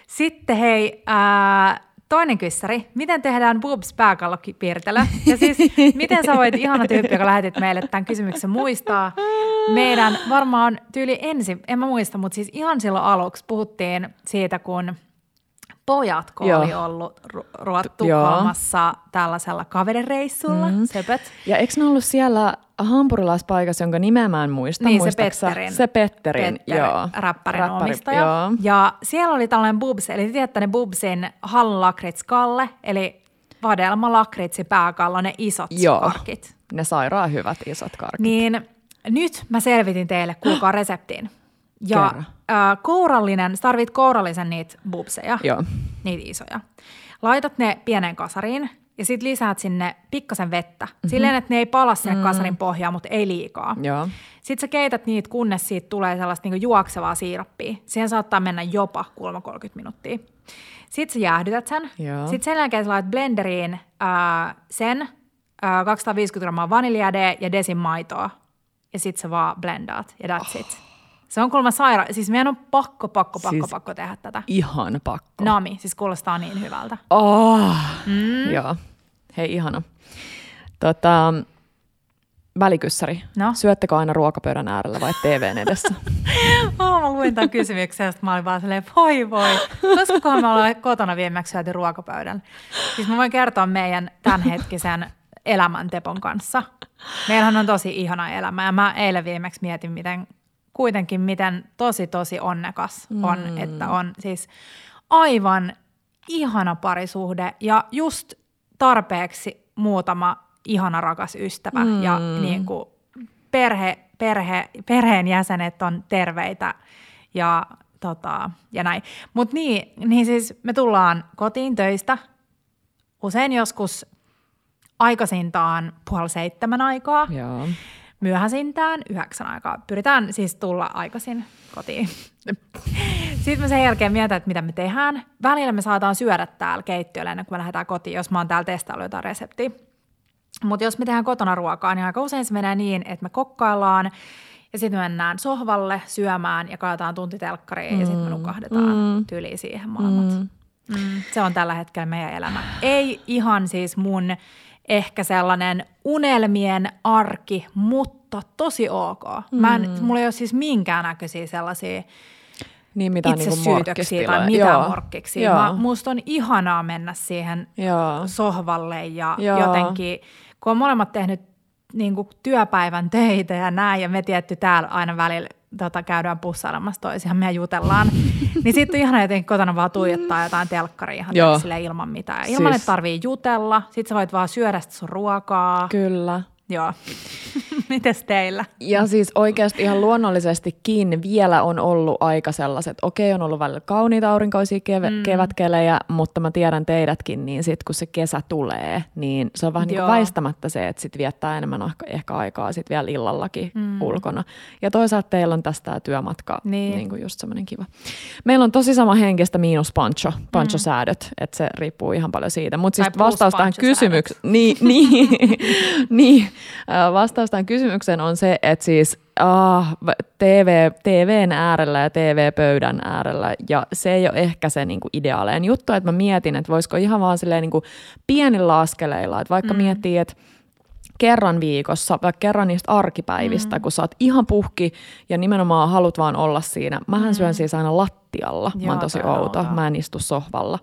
Sitten hei, ää, toinen kyssäri. Miten tehdään boobs pääkallopiirtelö? Ja siis, miten sä voit, ihana tyyppi, joka lähetit meille tämän kysymyksen, muistaa meidän varmaan tyyli ensin, en mä muista, mutta siis ihan silloin aluksi puhuttiin siitä, kun pojatko joo. oli ollut ru- ruottu kolmassa tällaisella kaverireissulla, mm. sepet. Ja eikö ne ollut siellä hampurilaispaikassa, jonka nimeä mä en muista? Niin, se Petterin. Se Petterin, Petterin joo. Räppärin Räppäri, omistaja. Joo. Ja siellä oli tällainen bubs, eli te tiedätte ne bubsin hallakritskalle, eli vadelma, lakritsi, pääkallo, ne isot joo. karkit. Ne sairaan hyvät isot karkit. Niin nyt mä selvitin teille, kuulkaa reseptiin. Ja äh, kourallinen, sä tarvit kourallisen niitä bubseja, joo. niitä isoja. Laitat ne pieneen kasariin ja sit lisäät sinne pikkasen vettä. Mm-hmm. Silleen, että ne ei pala sinne mm. kasarin pohjaan, mutta ei liikaa. Joo. Sit sä keität niitä, kunnes siitä tulee sellaista niinku juoksevaa siirappia. Siihen saattaa mennä jopa kulma kolmekymmentä minuuttia. Sit sä jäähdytät sen. Joo. Sit sen jälkeen sä laitat blenderiin äh, sen äh, kaksisataaviisikymmentä grammaa vaniljäädeä ja desin maitoa. Ja sit sä vaan blendaat ja that's oh. it. Se on kuulemma saira. Siis meidän on pakko, pakko, pakko, siis pakko tehdä tätä. Ihan pakko. Nami, siis kuulostaa niin hyvältä. Oh, mm. Joo. Hei, ihana. Tota, välikyssäri. No? Syöttekö aina ruokapöydän äärellä vai T V:n edessä? oh, mä luin tämän kysymyksen, ja mä olin vaan silleen, voi voi. Koskakohan me ollaan kotona viimeksi syöty ruokapöydän? Siis mä voin kertoa meidän tämänhetkisen elämäntepon kanssa. Meillähän on tosi ihana elämä, ja mä eilen viimeksi mietin, miten... Kuitenkin miten tosi, tosi onnekas on, mm. että on siis aivan ihana parisuhde ja just tarpeeksi muutama ihana rakas ystävä mm. ja niin kuin perhe, perhe, perheenjäsenet on terveitä ja, tota, ja näin. Mutta niin, niin siis me tullaan kotiin töistä usein joskus aikaisintaan puoli seitsemän aikaa. Joo. Myöhäisintään yhdeksän aikaa. Pyritään siis tulla aikaisin kotiin. Sitten mä sen jälkeen mietin, että mitä me tehdään. Välillä me saataan syödä täällä keittiöllä ennen kuin me lähdetään kotiin, jos mä oon täällä testaillut jotain reseptiä. Mutta jos me tehdään kotona ruokaa, niin aika usein se menee niin, että me kokkaillaan ja sitten me mennään sohvalle syömään ja kaataan tuntitelkkariin mm. ja sitten me nukahdetaan mm. tyyliin siihen maailmat. Mm. Mm. Se on tällä hetkellä meidän elämä. Ei ihan siis mun... Ehkä sellainen unelmien arki, mutta tosi ok. Mä en, mulla ei ole siis minkäännäköisiä sellaisia niin, itsesyytöksiä niin tai mitään joo. morkkiksia. Mä, musta on ihanaa mennä siihen joo. sohvalle ja joo. jotenkin, kun on molemmat tehnyt niin kuin työpäivän töitä ja näin, ja me tietty täällä aina välillä tota, käydään pussailemassa toisiaan, me jutellaan, niin sitten on ihana jotenkin kotona vaan tuijottaa jotain telkkaria ihan silleen ilman mitään. Ilman, siis... että tarvii jutella, sit sä voit vaan syödä sitä sun ruokaa. Kyllä. Joo. Mites teillä? Ja siis oikeasti ihan luonnollisestikin vielä on ollut aika sellaiset, okei on ollut välillä kauniita aurinkoisia kev- mm. kevätkelejä, mutta mä tiedän teidätkin, niin sit kun se kesä tulee, niin se on vähän niin kuin väistämättä se, että sit viettää enemmän ehkä aikaa sit vielä illallakin mm. ulkona. Ja toisaalta teillä on tästä työmatka, niin. niin kuin just semmoinen kiva. Meillä on tosi sama henkistä miinus pancho, panchosäädöt, mm. että se riippuu ihan paljon siitä. Mutta siis vastaus tähän kysymykseen, niin, niin, niin, vastaus tähän kysymykseen on se, että siis ah, T V, T V:n äärellä ja T V-pöydän äärellä ja se ei ole ehkä se niin kuin ideaaleen juttu, että mä mietin, että voisiko ihan vaan silleen niin kuin pienillä askeleilla, että vaikka mm. miettii, että kerran viikossa, vaikka kerran niistä arkipäivistä, mm. kun sä oot ihan puhki ja nimenomaan haluat vaan olla siinä. Mähän mm. syön siis aina lattialla, joo, mä oon tosi outo, mä en istu sohvalla.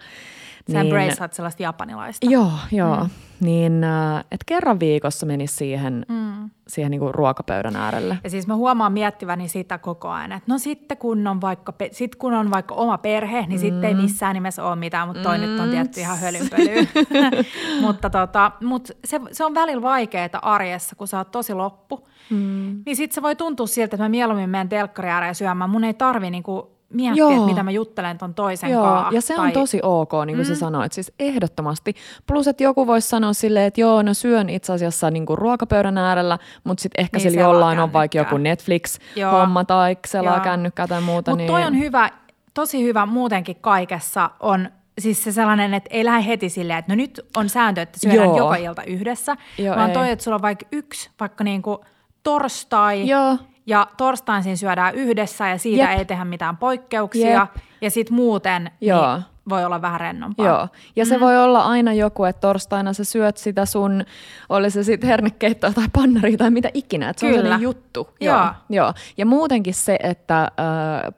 Sä niin, braceat sellaista japanilaista. Joo, joo. Mm. Niin, että kerran viikossa menisi siihen, mm. siihen niin kuin ruokapöydän äärelle. Ja siis mä huomaan miettiväni sitä koko ajan, että no sitten kun on vaikka, sit kun on vaikka oma perhe, niin mm. sitten ei missään nimessä ole mitään, mutta toi mm. nyt on tietty ihan hölynpölyä. mutta tota, mut se, se on välillä vaikeaa arjessa, kun sä oot tosi loppu. Mm. Niin sitten se voi tuntua siltä, että mä mieluummin menen telkkari ääreen syömään. Mun ei tarvi niinku miettiä, joo, että mitä mä juttelen ton toisen joo, kaa. Ja se tai... on tosi ok, niin kuin mm. sä sanoit, siis ehdottomasti. Plus, että joku voisi sanoa silleen, että joo, no syön itse asiassa niin kuin ruokapöydän äärellä, mutta sitten ehkä niin sillä jollain on vaikka joku Netflix-homma joo. tai selaa kännykkää tai muuta. Mutta niin... toi on hyvä, tosi hyvä muutenkin kaikessa on, siis se sellainen, että ei lähde heti silleen, että no nyt on sääntö, että syödään joo. joka ilta yhdessä, joo, vaan ei. Toi, että sulla on vaikka yksi, vaikka niin kuin torstai, joo. ja torstain siinä syödään yhdessä ja siitä jep. ei tehdä mitään poikkeuksia. Jep. Ja sitten muuten niin voi olla vähän rennompaa. Joo. Ja mm. se voi olla aina joku, että torstaina sä syöt sitä sun, oli se sitten hernekeittoa tai pannaria tai mitä ikinä. Että se kyllä. on sellainen juttu. Joo. Joo. Joo. Ja muutenkin se, että äh,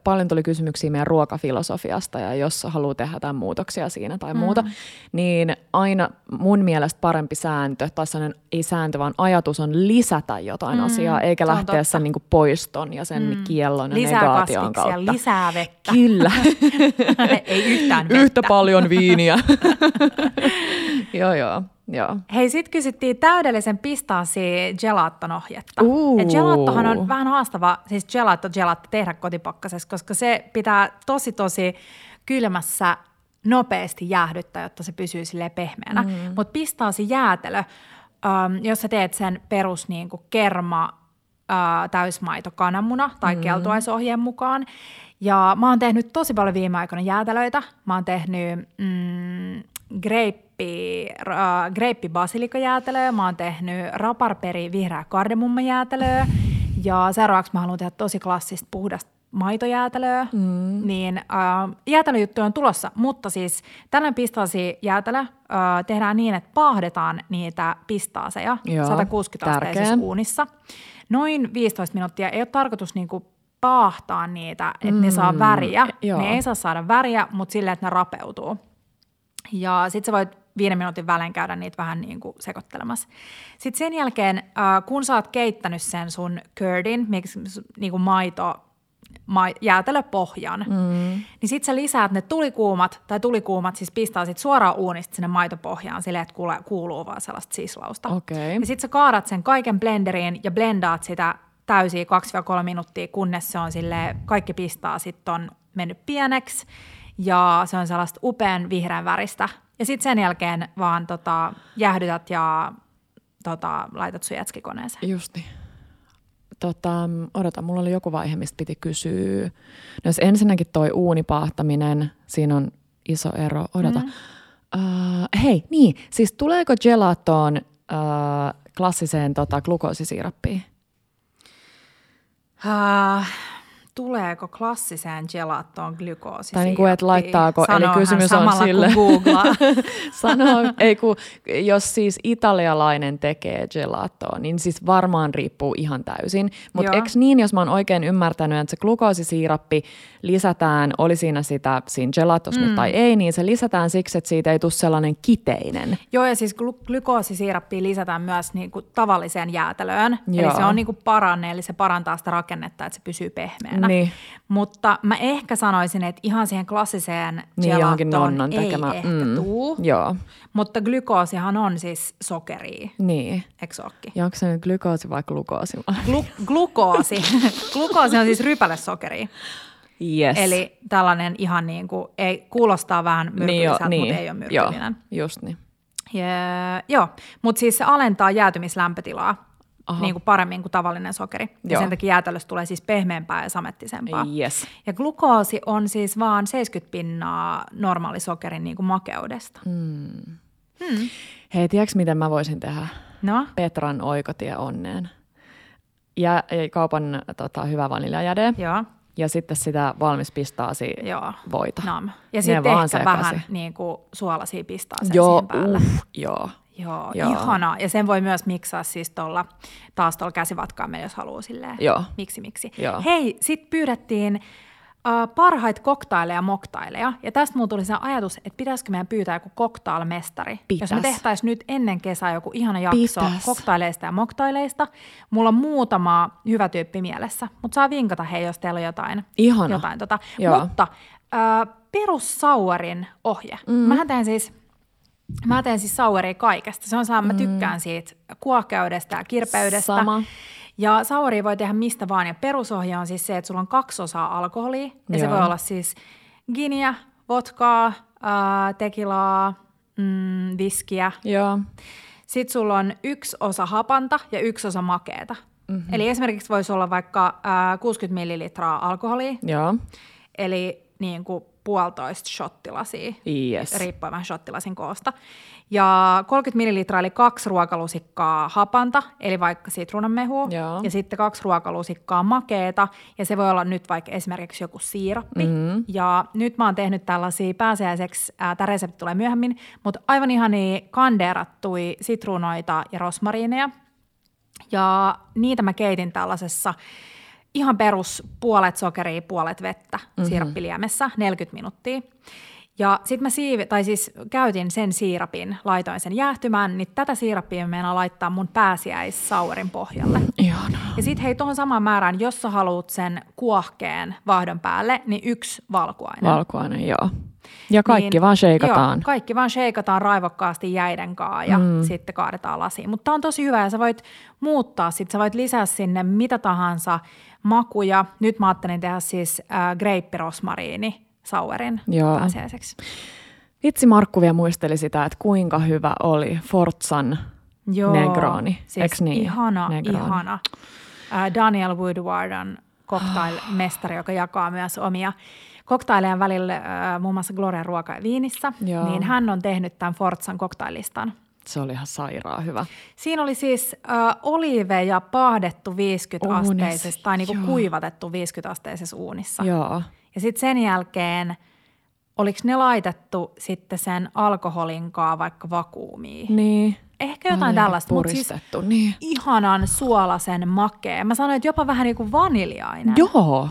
paljon tuli kysymyksiä meidän ruokafilosofiasta ja jos haluaa tehdä jotain muutoksia siinä tai mm. muuta, niin aina mun mielestä parempi sääntö, tai sellainen ei sääntö, vaan ajatus on lisätä jotain mm. asiaa, eikä se lähteä sen niin kuin poiston ja sen mm. kiellon ja lisää negaation kautta. Lisää kasviksia, lisää vettä. Kyllä. ei yhtään vettä. Yhtä paljon viiniä. joo, joo, joo. Hei, sit kysyttiin täydellisen pistaasi gelaton ohjetta. Gelattohan on vähän haastava, siis gelato gelato tehdä kotipakkasessa, koska se pitää tosi tosi kylmässä nopeasti jäähdyttää, jotta se pysyy silleen pehmeänä. Mm. Mutta pistaasi jäätelö, um, jos sä teet sen perus niin kuin kerma, uh, täysmaito kananmuna tai mm. keltuaisohjeen mukaan. Ja mä oon tehnyt tosi paljon viime aikoina jäätelöitä. Mä oon tehnyt mm, greippi, äh, greippi-basilikojäätelöä, mä oon tehnyt raparperi-vihreä kardemummajäätelöä. Ja seuraavaksi mä haluan tehdä tosi klassista puhdasta maitojäätelöä. Mm. Niin äh, jäätelöjuttuja on tulossa, mutta siis tällainen pistaasi jäätelö äh, tehdään niin, että paahdetaan niitä pistaaseja joo, sata kuusikymmentä asteisessa uunissa. Noin viisitoista minuuttia ei ole tarkoitus niinku paahtaa niitä, että mm, ne saa väriä. Joo. Ne ei saa saada väriä, mutta silleen, että ne rapeutuu. Ja sit sä voit viiden minuutin välein käydä niitä vähän niin kuin sekoittelemassa. Sitten sen jälkeen, kun sä oot keittänyt sen sun curdin, niin kuin maito, ma, jäätelöpohjan, mm. niin sit sä lisäät ne tulikuumat, tai tulikuumat siis pistää sit suoraan uunista sinne maitopohjaan, silleen, että kuuluu, kuuluu vaan sellaista sislausta. Okay. Ja sit sä kaadat sen kaiken blenderiin ja blendaat sitä täysiä kaksi kolme minuuttia, kunnes se on silleen, kaikki pistaa sitten on mennyt pieneksi ja se on sellaista upean vihreän väristä. Ja sitten sen jälkeen vaan tota, jäähdytät ja tota, laitat sun jätskikoneeseen. Just niin. Tota, odota, mulla oli joku vaihe, mistä piti kysyä. No jos ensinnäkin toi uunipaahtaminen, siinä on iso ero. Odota. Mm. Uh, hei, niin, siis tuleeko gelatoon uh, klassiseen tota, glukoosisiirappiin? Uh, tuleeko klassiseen gelatoon glykoosisiirappiin? Tai niin kuin, että laittaako, sanohan eli kysymys on sille. Sanohan ei kun, jos siis italialainen tekee gelatoa, niin siis varmaan riippuu ihan täysin. Mutta eikö niin, jos mä oon oikein ymmärtänyt, että se glukoosisiirappi lisätään, oli siinä sitä siinä gelatossa mm. nyt tai ei, niin se lisätään siksi, että siitä ei tule sellainen kiteinen. Joo, ja siis glykoosisiirappiin lisätään myös niin kuin tavalliseen jäätelöön. Joo. Eli se on niin kuin paranne, eli se parantaa sitä rakennetta, että se pysyy pehmeänä. Niin. Mutta mä ehkä sanoisin, että ihan siihen klassiseen gelatoon niin, ei tekemä. ehkä mm. tuu. Joo. Mutta glykoosihan on siis sokeria. Niin. Eikö se ookin? Ja onko se nyt glykoosi vai glukoosi? Glu- glukoosi. glukoosi on siis rypälesokeria. Yes. Eli tällainen ihan niin kuin, ei, kuulostaa vähän myrkyllisältä, niin mutta ei ole myrkyllinen. Joo, just niin. Ja, joo, mutta siis se alentaa jäätymislämpötilaa niin kuin paremmin kuin tavallinen sokeri. Joo. Ja sen takia jäätelöstä tulee siis pehmeämpää ja samettisempaa. Yes. Ja glukoosi on siis vaan seitsemänkymmentä pinnaa normaalisokerin niin kuin makeudesta. Mm. Hmm. Hei, tiedätkö miten mä voisin tehdä? No? Petran oikotie onneen. Ja kaupan tota, hyvä vaniljajäde. Joo. Ja sitten sitä valmis pistaasi voita. Nam. Ja sitten ehkä sekasi. Vähän niin kuin suolaisia pistaaseen siinä päällä. Uff, joo, joo. Joo, ihanaa. Ja sen voi myös miksaa siis tuolla, taas tuolla käsivatkaimella, jos haluaa silleen. Joo. Miksi, miksi. Joo. Hei, sit pyydettiin Uh, parhaita koktaileja ja moktaileja. Ja tästä mulla tuli se ajatus, että pitäisikö meidän pyytää joku koktaalmestari. Pitäis. Jos me tehtäisiin nyt ennen kesää joku ihana jakso Pitäis. koktaileista ja moktaileista. Mulla on muutama hyvä tyyppi mielessä, mutta saa vinkata hei, jos teillä on jotain. Ihana. Jotain tota. Mutta uh, perussauerin ohje. Mm. Mähän teen siis... Mä teen siis saueria kaikesta. Se on saa, mä tykkään siitä kuohkeudesta ja kirpeydestä. Sama. Ja saueria voi tehdä mistä vaan. Ja perusohje on siis se, että sulla on kaksi osaa alkoholia. Ja Joo. se voi olla siis giniä, vodkaa, ää, tekilaa, mm, viskiä. Joo. Sitten sulla on yksi osa hapanta ja yksi osa makeeta. Mm-hmm. Eli esimerkiksi voisi olla vaikka ää, kuusikymmentä millilitraa alkoholia. Joo. Eli niin kuin puolitoista shottilasia, yes. riippuen vähän shottilasin koosta. Ja kolmekymmentä millilitraa eli kaksi ruokalusikkaa hapanta, eli vaikka sitruunanmehua, Joo. ja sitten kaksi ruokalusikkaa makeeta, ja se voi olla nyt vaikka esimerkiksi joku siirappi. Mm-hmm. Ja nyt mä oon tehnyt tällaisia pääsiäiseksi, äh, tämä resepti tulee myöhemmin, mutta aivan ihania kandeerattui sitruunoita ja rosmariineja, ja niitä mä keitin tällaisessa ihan perus puolet sokeria, puolet vettä mm-hmm. siirappiliemessä, neljäkymmentä minuuttia. Ja sitten mä siivi, tai siis käytin sen siirapin, laitoin sen jäähtymään, niin tätä siirappia meinaan laittaa mun pääsiäissauerin pohjalle. Ihanaa. Ja sitten hei, tuohon samaan määrään, jos sä haluat sen kuohkeen vaahdon päälle, niin yksi valkuainen. Valkuainen, joo. Ja kaikki niin, vaan sheikataan. Joo, kaikki vaan sheikataan raivokkaasti jäiden kaa ja mm. sitten kaadetaan lasiin. Mutta tää on tosi hyvä ja sä voit muuttaa sit, sä voit lisää sinne mitä tahansa makuja. Nyt mä ajattelin tehdä siis äh, greippirosmariini sauerin pääsiäiseksi. Vitsi, Markku vielä muisteli sitä, että kuinka hyvä oli Forzan joo, Negroni. Siis Eks niin? ihana, Negroni. ihana. Äh, Daniel Woodwardon cocktail-mestari, joka jakaa myös omia koktailejan välillä äh, muun muassa Glorian ruoka ja viinissä, Joo. niin hän on tehnyt tämän Forzan koktailistan. Se oli ihan sairaan hyvä. Siinä oli siis äh, oliiveja paahdettu viisikymmentä asteisessa tai niinku kuivatettu viisikymmentä asteisessa uunissa. Joo. Ja sitten sen jälkeen, oliko ne laitettu sitten sen alkoholinkaan vaikka vakuumiin? Niin. Ehkä jotain Väliä tällaista, mutta siis niin. ihanan suolasen makea. Mä sanoin, että jopa vähän niin kuin vaniljainen. Joo.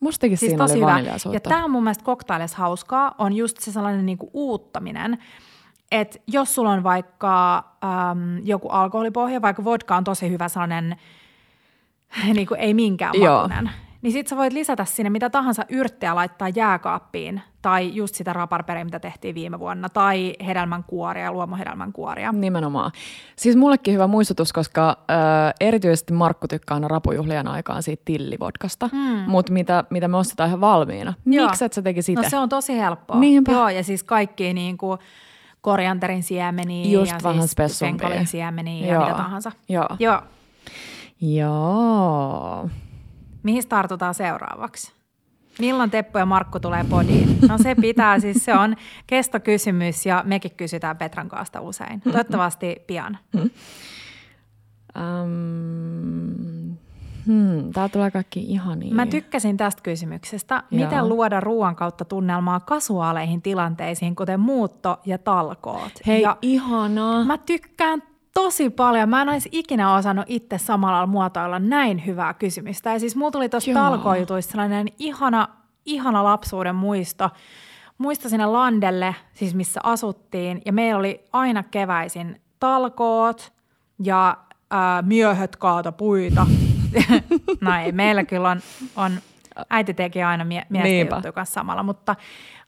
Mustakin siis siinä oli vaniljasuutta. Ja tämä on mun mielestä koktaileissa hauskaa, on just se sellainen niinku uuttaminen, että jos sulla on vaikka äm, joku alkoholipohja, vaikka vodka on tosi hyvä sellainen, niinku ei minkään makuinen, niin sit sä voit lisätä sinne mitä tahansa yrttejä laittaa jääkaappiin, tai just sitä raparperia, mitä tehtiin viime vuonna, tai hedelmän kuoria, luomuhedelmän kuoria. Nimenomaan. Siis mullekin hyvä muistutus, koska äh, erityisesti Markku tykkää aina rapujuhlien aikaan siitä tillivodkasta, mm. mutta mitä, mitä me ostetaan ihan valmiina. Miksi et sä teki sitä? No se on tosi helppoa. Niinpä. Joo, ja siis kaikki niin kuin korianterin siemeniä just ja siis penkolin siemeniä ja mitä tahansa. Joo. Joo. Joo. Mihin tartutaan seuraavaksi? Milloin Teppo ja Markku tulee podiin? No se pitää, siis se on kestokysymys ja mekin kysytään Petran kanssa usein. Toivottavasti pian. Hmm. Um, hmm, tää tulee kaikki ihania. Mä tykkäsin tästä kysymyksestä. Miten Joo. luoda ruoan kautta tunnelmaa kasuaaleihin tilanteisiin, kuten muutto ja talkoot? Hei, ja ihanaa. Mä tykkään tosi paljon. Mä en olisi ikinä osannut itse samalla muotoilla näin hyvää kysymystä. Ja siis mulla tuli tuossa talkoijutuissa sellainen ihana, ihana lapsuuden muisto. Muisto sinne landelle, siis missä asuttiin. Ja meillä oli aina keväisin talkoot ja ää, miehet kaata puita. No ei, meillä kyllä on, on äiti teki aina mie- miesten juttuja kanssa samalla, mutta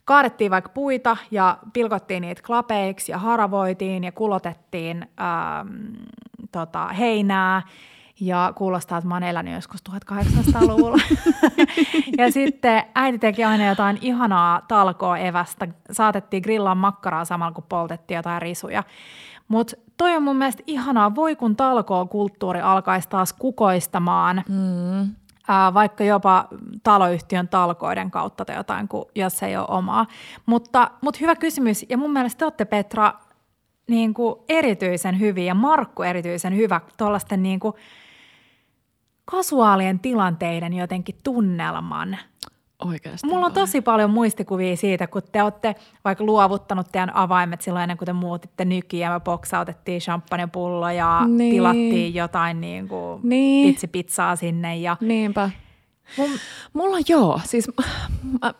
kaadettiin vaikka puita ja pilkottiin niitä klapeiksi ja haravoitiin ja kulotettiin ähm, tota, heinää. Ja kuulostaa, että mä oon elänyt joskus tuhatkahdeksansataaluvulla. Ja sitten äiti teki aina jotain ihanaa talkoa evästä. Saatettiin grillaan makkaraa samalla, kun poltettiin jotain risuja. Mutta toi on mun mielestä ihanaa. Voi kun talkookulttuuri alkaisi taas kukoistamaan. Mm. Vaikka jopa taloyhtiön talkoiden kautta tai jotain, jos ei ole omaa. Mutta, mutta hyvä kysymys, ja mun mielestä te olette, Petra, niin kuin erityisen hyviä, ja Markku erityisen hyvä, tuollaisten niin kuin kasuaalien tilanteiden jotenkin tunnelman. Oikeasti. Mulla on tosi paljon muistikuvia siitä, kun te olette vaikka luovuttanut teidän avaimet silloin ennen kuin te muutitte nykiä. Me boksautettiin champagnepullo ja niin. tilattiin jotain niin kuin niin. pizzaa sinne. Ja niinpä. Mun, mulla joo, siis äh,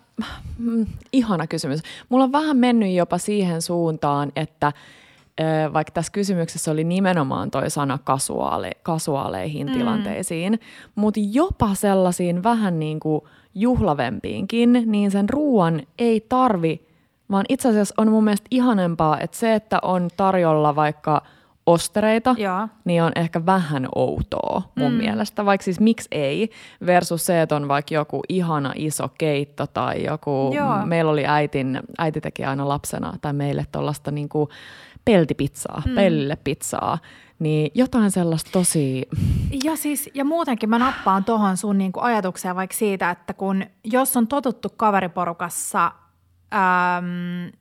mm, ihana kysymys. Mulla on vähän mennyt jopa siihen suuntaan, että äh, vaikka tässä kysymyksessä oli nimenomaan toi sana kasuaale, kasuaaleihin mm. tilanteisiin, mutta jopa sellaisiin vähän niin kuin juhlavempiinkin, niin sen ruoan ei tarvi, vaan itse asiassa on mun mielestä ihanempaa, että se, että on tarjolla vaikka ostereita, Jaa. niin on ehkä vähän outoa mun mm. mielestä, vaikka siis miksi ei, versus se, että on vaikka joku ihana iso keitto tai joku, Joo. meillä oli äitin, äiti teki aina lapsena tai meille tuollaista niinku peltipizzaa, mm. pellepizzaa, niin jotain sellaista tosi... Ja siis, ja muutenkin mä nappaan tohon sun niinku ajatukseen vaikka siitä, että kun jos on totuttu kaveriporukassa... Äm,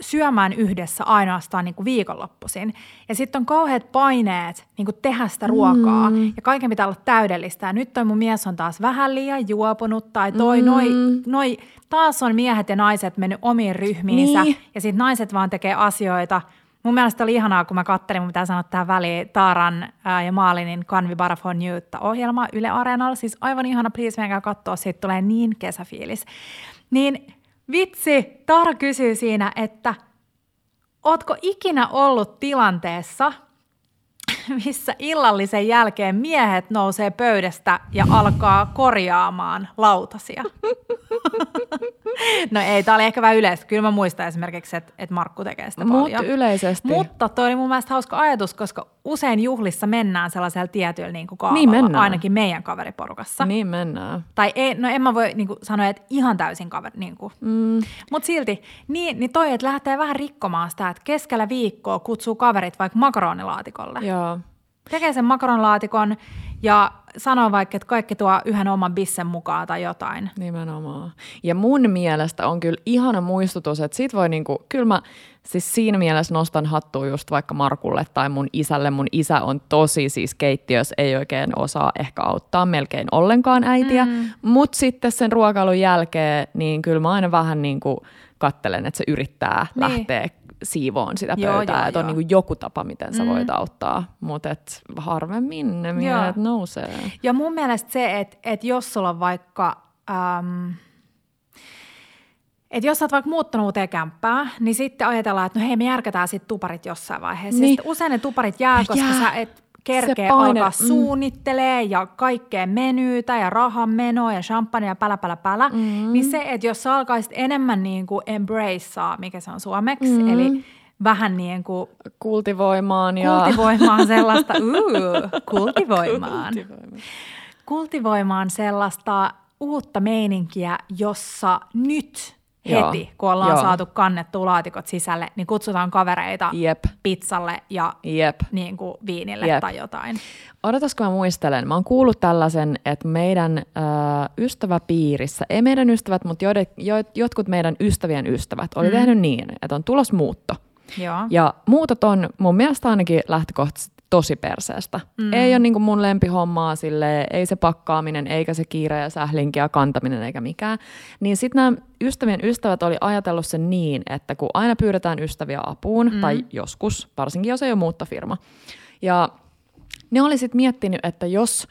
syömään yhdessä ainoastaan niin kuin viikonloppuisin. Ja sitten on kauheat paineet niin kuin tehdä sitä ruokaa mm. ja kaiken pitää olla täydellistä. Ja nyt toi mun mies on taas vähän liian juopunut tai toi mm. noi, noi, taas on miehet ja naiset mennyt omiin ryhmiinsä niin. Ja sitten naiset vaan tekee asioita. Mun mielestä oli ihanaa, kun mä kattelin, mun pitää sanoa tähän väliin, Taaran ää, ja Maalinin Canvi Bar for Newtta -ohjelma Yle Areenalla. Siis aivan ihana, please menkää katsoa, siitä tulee niin kesäfiilis. Niin... Vitsi, Taara kysyy siinä, että ootko ikinä ollut tilanteessa, missä illallisen jälkeen miehet nousee pöydästä ja alkaa korjaamaan lautasia? No ei, tää oli ehkä vähän yleistä. Kyllä mä muistan esimerkiksi, että, että Markku tekee sitä Mut paljon. Yleisesti. Mutta toi oli mun mielestä hauska ajatus, koska usein juhlissa mennään sellaisella tietyllä niin kuin kaavalla, niin ainakin meidän kaveriporukassa. Niin mennään. Tai ei, no en mä voi niin kuin sanoa, että ihan täysin kaveri, niin kuin. Mm. Mutta silti, niin, niin toi, että lähtee vähän rikkomaan sitä, että keskellä viikkoa kutsuu kaverit vaikka makaronilaatikolle. Joo. Tekee sen makaronlaatikon ja sanoo vaikka, että kaikki tuo yhden oman bissen mukaan tai jotain. Nimenomaan. Ja mun mielestä on kyllä ihana muistutus, että sit voi niinku, kyllä mä siis siinä mielessä nostan hattua just vaikka Markulle tai mun isälle. Mun isä on tosi siis keittiössä, ei oikein osaa ehkä auttaa melkein ollenkaan äitiä. Mm. Mutta sitten sen ruokailun jälkeen, niin kyllä mä aina vähän niinku kattelen, että se yrittää niin. lähteä siivoon sitä pöytää, joo, että joo, on joo. Niin kuin joku tapa, miten sä voit mm. auttaa, mutta et harvemmin ne miehet nousee. Ja mun mielestä se, että et jos sulla on vaikka, ähm, että jos sä oot vaikka muuttanut uuteen kämppään, niin sitten ajatellaan, että no hei, me järkätään sit tuparit jossain vaiheessa. Niin. Sitten usein ne tuparit jää, koska jää. sä et kerkeä alkaa mm. suunnittelee ja kaikkea menyytä ja rahanmenoa ja champagne ja pälä, pälä, pälä. Mm. Niin se, että jos sä alkaisit enemmän niin kuin embracea, mikä se on suomeksi, mm. eli vähän niin kuin... Kultivoimaan ja... Kultivoimaan sellaista, uu, kultivoimaan. kultivoimaan. Kultivoimaan sellaista uutta meininkiä, jossa nyt heti, Joo. kun ollaan Joo. saatu kannettua laatikot sisälle, niin kutsutaan kavereita Jep. pizzalle ja Jep. niin kuin viinille Jep. tai jotain. Odotas, kun mä muistelen. Mä oon kuullut tällaisen, että meidän ö, ystäväpiirissä, ei meidän ystävät, mutta jotkut meidän ystävien ystävät oli mm. tehnyt niin, että on tulos muutto. Joo. Ja muutot on mun mielestä ainakin lähtökohtaisesti tosi perseestä. Mm. Ei ole niin kuin mun lempihommaa silleen, ei se pakkaaminen, eikä se kiire ja sählinki ja kantaminen eikä mikään. Niin sitten nämä ystävien ystävät oli ajatellut sen niin, että kun aina pyydetään ystäviä apuun, mm. tai joskus, varsinkin jos ei ole muuttofirma. Ja ne oli sitten miettinyt, että jos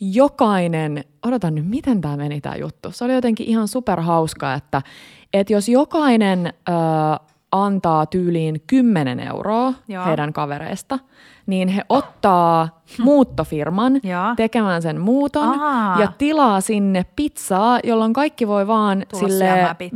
jokainen, odotan nyt, miten tämä meni tämä juttu. Se oli jotenkin ihan superhauska, että, että jos jokainen... Öö, antaa tyyliin kymmenen euroa Joo. heidän kavereista, niin he ottaa muuttofirman Joo. tekemään sen muuton Aha. ja tilaa sinne pizzaa, jolloin kaikki voi vaan sille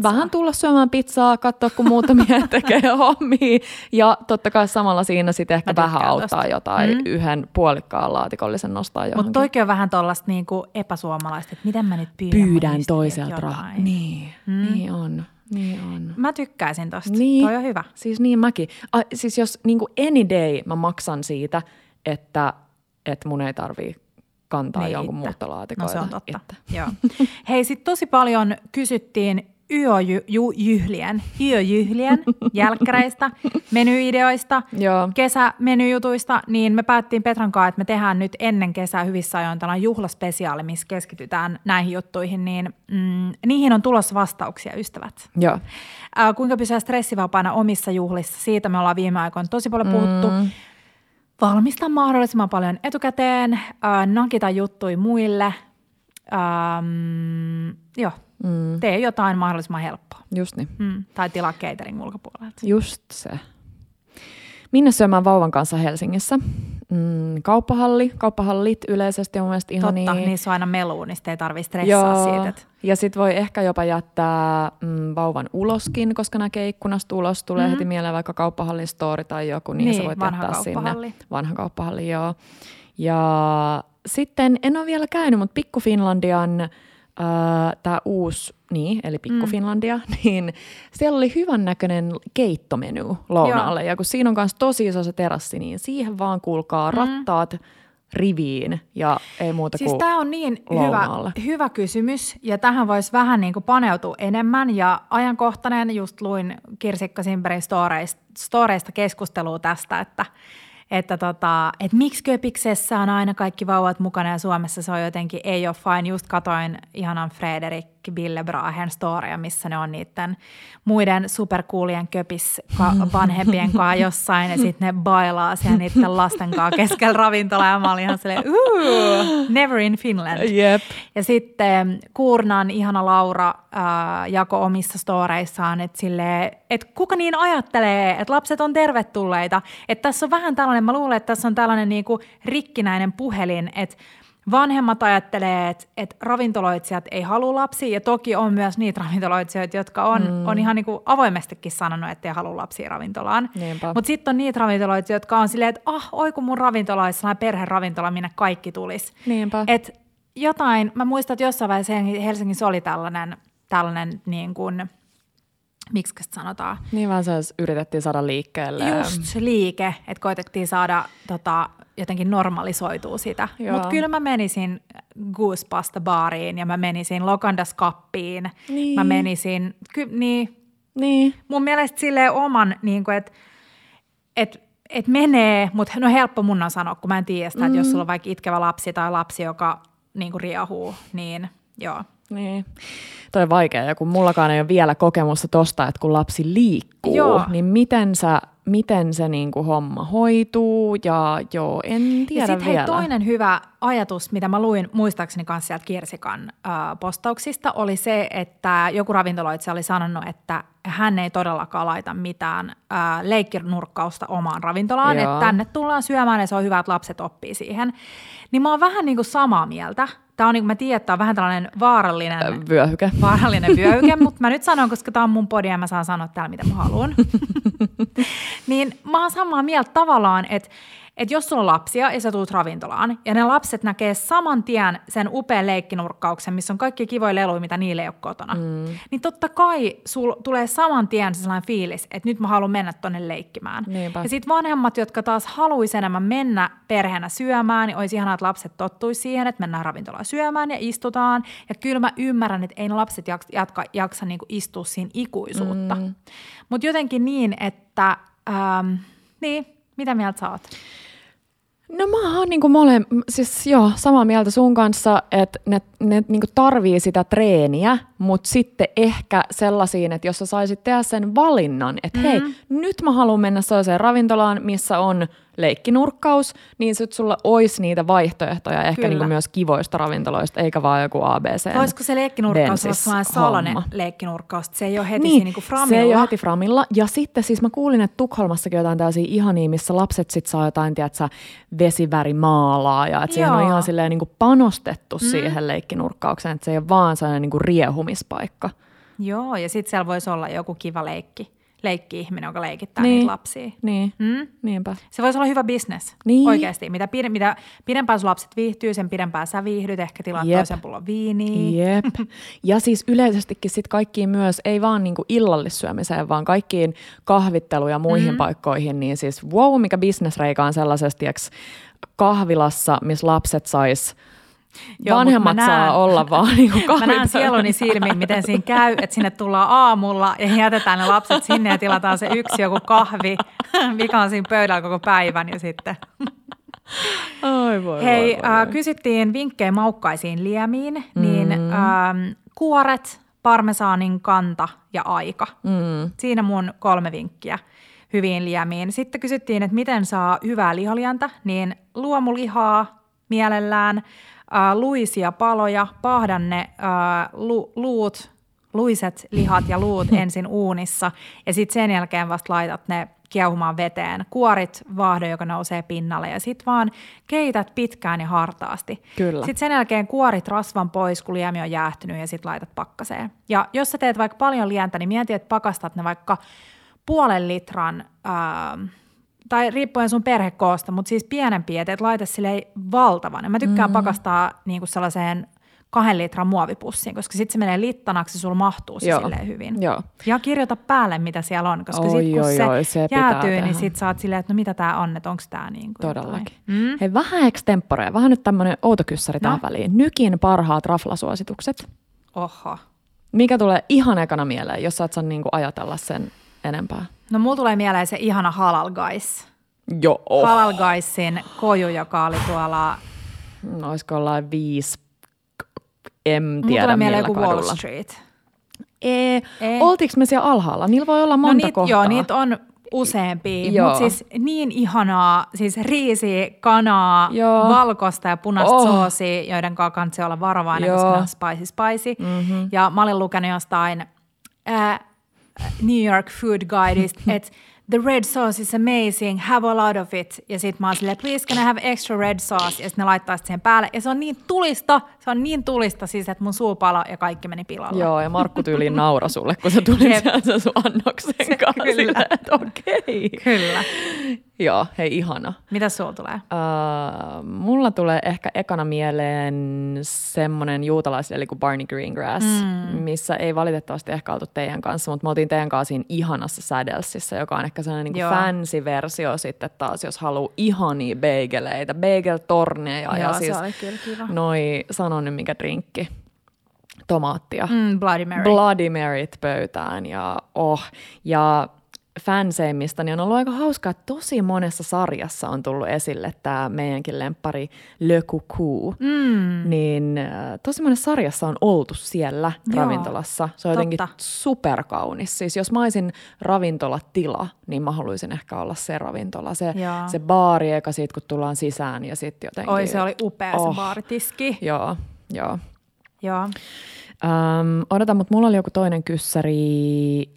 vähän tulla syömään pizzaa, katsoa kun muutamia tekee hommia ja totta kai samalla siinä sitten ehkä vähän auttaa tosta. jotain mm-hmm. yhden puolikkaan laatikollisen nostaa johonkin. Mutta toikin on vähän tuollaista niinku epäsuomalaista, että miten mä nyt pyydän. Pyydän toiselta rahaa. Niin, mm. niin on. Niin on. Mä tykkäisin tosta. Niin. Toi on hyvä. Siis niin mäkin. A, siis jos niin kuin any day mä maksan siitä, että, että mun ei tarvii kantaa niin jonkun muuttolaatikoita. No se on totta. Joo. Hei, sit tosi paljon kysyttiin yöjyhlien, yöjyhlien jälkkäreistä, menyideoista, kesämenyjutuista, niin me päättiin Petran kanssa, että me tehdään nyt ennen kesää hyvissä ajoin tällainen juhlaspesiaali, missä keskitytään näihin juttuihin, niin mm, niihin on tulossa vastauksia, ystävät. Joo. Äh, kuinka pysyä stressivapaana omissa juhlissa, siitä me ollaan viime aikoina tosi paljon puhuttu. Mm. Valmista mahdollisimman paljon etukäteen, äh, nakita juttui muille. Ähm, joo, mm. tee jotain mahdollisimman helppoa. Just niin. Mm. Tai tilaa catering ulkopuolelta. Just se. Minne syömään vauvan kanssa Helsingissä? Mm, kauppahalli, kauppahallit yleisesti on mielestäni ihania. Totta, niin se on aina meluu, niin sitä ei tarvitse stressaa Joo. siitä. Ja sit voi ehkä jopa jättää mm, vauvan uloskin, koska näkee ikkunasta ulos. Tulee mm-hmm. heti mieleen vaikka kauppahallin story tai joku, niin, niin se voi jättää sinne. Vanha kauppahalli. Joo. Ja sitten en ole vielä käynyt, mutta Pikku Finlandian äh, tämä uusi, niin, eli Pikku mm. Finlandia, niin siellä oli hyvän näköinen keittomenu lounaalle. Joo. Ja kun siinä on myös tosi iso se terassi, niin siihen vaan kuulkaa rattaat mm. riviin ja ei muuta siis kuin tämä on niin hyvä, hyvä kysymys ja tähän voisi vähän niin kuin paneutua enemmän. Ja ajankohtainen, just luin Kirsikka Simperin storeista, storeista keskustelua tästä, että Että, tota, että miksi Köpiksessä on aina kaikki vauvat mukana ja Suomessa se on jotenkin ei ole fine. Just katoin ihanan Frederik Billebrahen storia, missä ne on niiden muiden superkuulien Köpis ka- vanhempien kanssa jossain ja sitten ne bailaa siellä niiden lasten kanssa keskellä ravintolaa ja mä olin ihan silleen, never in Finland. Yep. Ja sitten Kuurnan ihana Laura äh, jako omissa storeissaan, että silleen, että kuka niin ajattelee, että lapset on tervetulleita, että tässä on vähän tällainen, mä luulen, että tässä on tällainen niinku rikkinäinen puhelin, että vanhemmat ajattelee, että, että ravintoloitsijat ei halua lapsia, ja toki on myös niitä ravintoloitsijoita, jotka on, mm. on ihan niin kuin avoimestikin sanonut, että ei halua lapsia ravintolaan. Mutta sitten on niitä ravintoloitsijoita, jotka on silleen, että ah, oi kun mun ravintola olisi sellainen perheravintola, minne kaikki tulisi. Että jotain, mä muistan, että jossain vaiheessa Helsingissä oli tällainen, tällainen niin kuin, miksi sitä sanotaan? Niin vaan se yritettiin saada liikkeelle. Just liike, että koitettiin saada tota, jotenkin normalisoituu sitä. Mutta kyllä mä menisin Goosepasta-baariin ja mä menisin Lokandaskappiin. Niin. Mä menisin, ky- niin. niin. Mun mielestä silleen oman, niin kuin, että et, et menee, mutta no helppo mun on sanoa, kun mä en tiedä sitä, mm. että jos sulla on vaikka itkevä lapsi tai lapsi, joka niin kuin riehuu, niin joo. Niin. Toi on vaikea, ja kun mullakaan ei ole vielä kokemusta tosta, että kun lapsi liikkuu, joo. niin miten sä... Miten se niinku homma hoituu ja joo, en tiedä ja sit, vielä. Ja sitten toinen hyvä ajatus, mitä mä luin muistaakseni kanssa sieltä Kirsikan äh, postauksista, oli se, että joku ravintoloitsija oli sanonut, että hän ei todellakaan laita mitään äh, leikkinurkkausta omaan ravintolaan, joo. että tänne tullaan syömään ja se on hyvä, että lapset oppii siihen. Niin mä oon vähän niinku samaa mieltä. Tämä on niin kuin mä tiedän, että tämä on vähän tällainen vaarallinen vyöhyke, vaarallinen vyöhyke mutta mä nyt sanon, koska tämä on mun podi ja mä saan sanoa täällä, mitä mä haluan. Niin mä oon samaa mieltä tavallaan, että, että jos sulla on lapsia ja sä tulet ravintolaan ja ne lapset näkee saman tien sen upean leikkinurkkauksen, missä on kaikki kivoja leluja, mitä niille ei ole kotona, mm. niin totta kai sul tulee saman tien sellainen fiilis, että nyt mä haluan mennä tonne leikkimään. Niinpä. Ja sit vanhemmat, jotka taas haluaisi enemmän mennä perheenä syömään, niin olisi ihanaa, että lapset tottuisi siihen, että mennään ravintolaan syömään ja istutaan. Ja kyllä mä ymmärrän, että ei ne lapset jaksa, jaksa niin kuin istua siinä ikuisuutta. Mm. Mutta jotenkin niin, että ähm, niin, mitä mieltä sä oot? No mä oon niinku mole, siis joo, samaa mieltä sun kanssa, että ne, ne niinku tarvii sitä treeniä, mutta sitten ehkä sellaisiin, että jos sä saisit tehdä sen valinnan, että mm-hmm. hei, nyt mä haluan mennä sellaiseen ravintolaan, missä on leikkinurkkaus, niin sit sulla olisi niitä vaihtoehtoja ehkä niinku myös kivoista ravintoloista, eikä vaan joku A B C. Olisiko se leikkinurkkaus sellainen salainen leikkinurkkaus? Se ei ole heti niin, niinku framilla. Se ei ole heti framilla. Ja sitten siis mä kuulin, että Tukholmassakin jotain tällaisia ihania, missä lapset sit saa jotain, tiedätkö, vesivärimaalaa. Ja että siihen on ihan silleen niinku panostettu mm. siihen leikkinurkkaukseen, että se ei ole vaan sellainen niinku riehumispaikka. Joo, ja sitten siellä voisi olla joku kiva leikki. Leikki-ihminen, joka leikittää niin, niitä lapsia. Niin, mm? niinpä. Se voisi olla hyvä business, niin. Oikeasti. Mitä, pide, mitä pidempään sun lapset viihtyy, sen pidempään sä viihdyt, ehkä tilaat Jep. toisen pullon viiniä. Jep. Ja siis yleisestikin sit kaikkiin myös, ei vaan niinku illallissyömiseen, vaan kaikkiin kahvitteluun ja muihin mm-hmm. paikkoihin, niin siis wow, mikä businessreikä on sellaisesta, tiiäks, kahvilassa, missä lapset sais. Joo, vanhemmat näen, saa olla vaan niin kuin kahvipöydässä. Mä näen sieluni silmiin, miten siinä käy, että sinne tullaan aamulla ja jätetään ne lapset sinne ja tilataan se yksi joku kahvi, mikä on siinä pöydällä koko päivän ja sitten. Ai voi, Hei, voi, voi, äh, voi. Kysyttiin vinkkejä maukkaisiin liemiin, niin mm. ähm, kuoret, parmesaanin kanta ja aika. Mm. Siinä mun kolme vinkkiä hyviin liemiin. Sitten kysyttiin, että miten saa hyvää lihalientä, niin luomulihaa mielellään. äh, luisia paloja, paahda ne äh, lu, luut, luiset lihat ja luut ensin uunissa ja sitten sen jälkeen vasta laitat ne kiehumaan veteen, kuorit vaahdon, joka nousee pinnalle ja sit vaan keität pitkään ja hartaasti. Kyllä. Sitten sen jälkeen kuorit rasvan pois, kun liemi on jäähtynyt ja sit laitat pakkaseen. Ja jos sä teet vaikka paljon lientä, niin mieti, että pakastat ne vaikka puolen litran, ää, tai riippuen sun perhekoosta, mutta siis pienempiä, että et laita silleen valtavan. Ja mä tykkään mm. pakastaa niinku sellaiseen kahden litran muovipussiin, koska sitten se menee littanaksi, sulla mahtuu se joo, silleen hyvin. Joo. Ja kirjoita päälle, mitä siellä on, koska sitten kun oi, se, oi, se jäätyy, niin sitten saat silleen, että no mitä tämä on, että onko tämä niin kuin todellakin. Mm? Hei, vähän extemporea, vähän nyt tämmöinen outokyssari no. tähän väliin. Nykin parhaat raflasuositukset. Oho. Mikä tulee ihan ekana mieleen, jos sä et saa niinku ajatella sen enempää? No mulla tulee mieleen se ihana Halal Guys. Joo. Oh. Halal Guysin koju, joka oli tuolla... No olisiko ollaan viisi... En tiedä millä kadulla. Wall Street. Ee, Ei. Oltiinko me siellä alhaalla? Niillä voi olla monta no niit, kohtaa. Joo, niitä on useampia, mutta siis niin ihanaa, siis riisi, kanaa, joo. valkoista ja punaista oh. soosia, joiden kanssa kannattaa olla varovainen, koska ne on spicy spicy. Mm-hmm. Ja mä olin lukenut jostain äh, New York Food Guideista, että the red sauce is amazing, have a lot of it. Ja sit mä oon silleen, please can I have extra red sauce? Ja sit ne laittaa sit siihen päälle. Ja se on niin tulista, se on niin tulista siis, että mun suu palo ja kaikki meni pilalle. Joo, ja Markku tyyliin naura sulle, kun se tuli sieltä sun annoksen se, kanssa. Kyllä. Silleen, että okei. Okay. Kyllä. Joo, hei ihana. Mitä sulla tulee? Uh, mulla tulee ehkä ekana mieleen semmonen juutalaisdeli kuin Barney Greengrass, mm. missä ei valitettavasti ehkä oltu teidän kanssa, mutta me oltiin teidän kanssa siinä ihanassa Saddlesissa, joka on ehkä sellainen niin fancy versio sitten taas, jos haluaa ihania beigeleitä, beigel-torneja. Joo, ja siis se oli kyllä kiva. Noi, sano nyt mikä drinkki. Tomaattia. Mm, Bloody Mary. Bloody Maryt pöytään ja oh, ja... fanseimmista, niin on ollut aika hauskaa, että tosi monessa sarjassa on tullut esille tämä meidänkin lemppari Le Coucou, mm. niin tosi monessa sarjassa on oltu siellä joo, ravintolassa. Se on totta. Jotenkin superkaunis. Siis jos mä olisin ravintolatila, niin mä haluaisin ehkä olla se ravintola, se, se baari, joka siitä kun tullaan sisään ja sitten jotenkin... Oi, se oli upea oh. se baaritiski. Joo, joo. Joo. Um, odota, mutta mulla oli joku toinen kyssäri.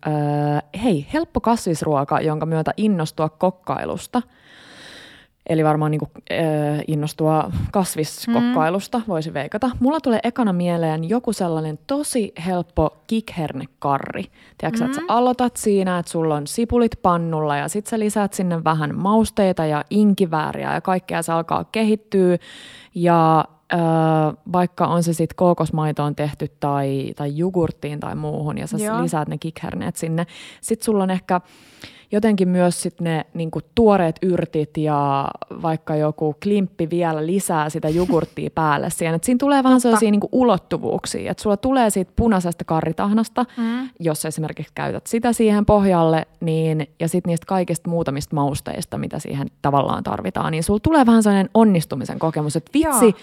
Uh, hei, helppo kasvisruoka, jonka myötä innostua kokkailusta. Eli varmaan niinku, uh, innostua kasviskokkailusta, mm. voisi veikata. Mulla tulee ekana mieleen joku sellainen tosi helppo kikhernekarri. Tiedätkö, mm. että sä aloitat siinä, että sulla on sipulit pannulla ja sit sä lisät sinne vähän mausteita ja inkivääriä ja kaikkea se alkaa kehittyä ja... vaikka on se sitten kookosmaitoon tehty tai, tai jogurttiin tai muuhun, ja sä joo. lisäät ne kikherneet sinne. Sitten sulla on ehkä jotenkin myös sit ne niinku, tuoreet yrtit ja vaikka joku klimppi vielä lisää sitä jogurttia päälle siihen. Et siinä tulee vähän sellaisia niinku, ulottuvuuksia, että sulla tulee siitä punaisesta karritahnasta, mm. jos esimerkiksi käytät sitä siihen pohjalle, niin, ja sitten niistä kaikista muutamista mausteista, mitä siihen tavallaan tarvitaan, niin sulla tulee vähän sellainen onnistumisen kokemus, että vitsi, joo.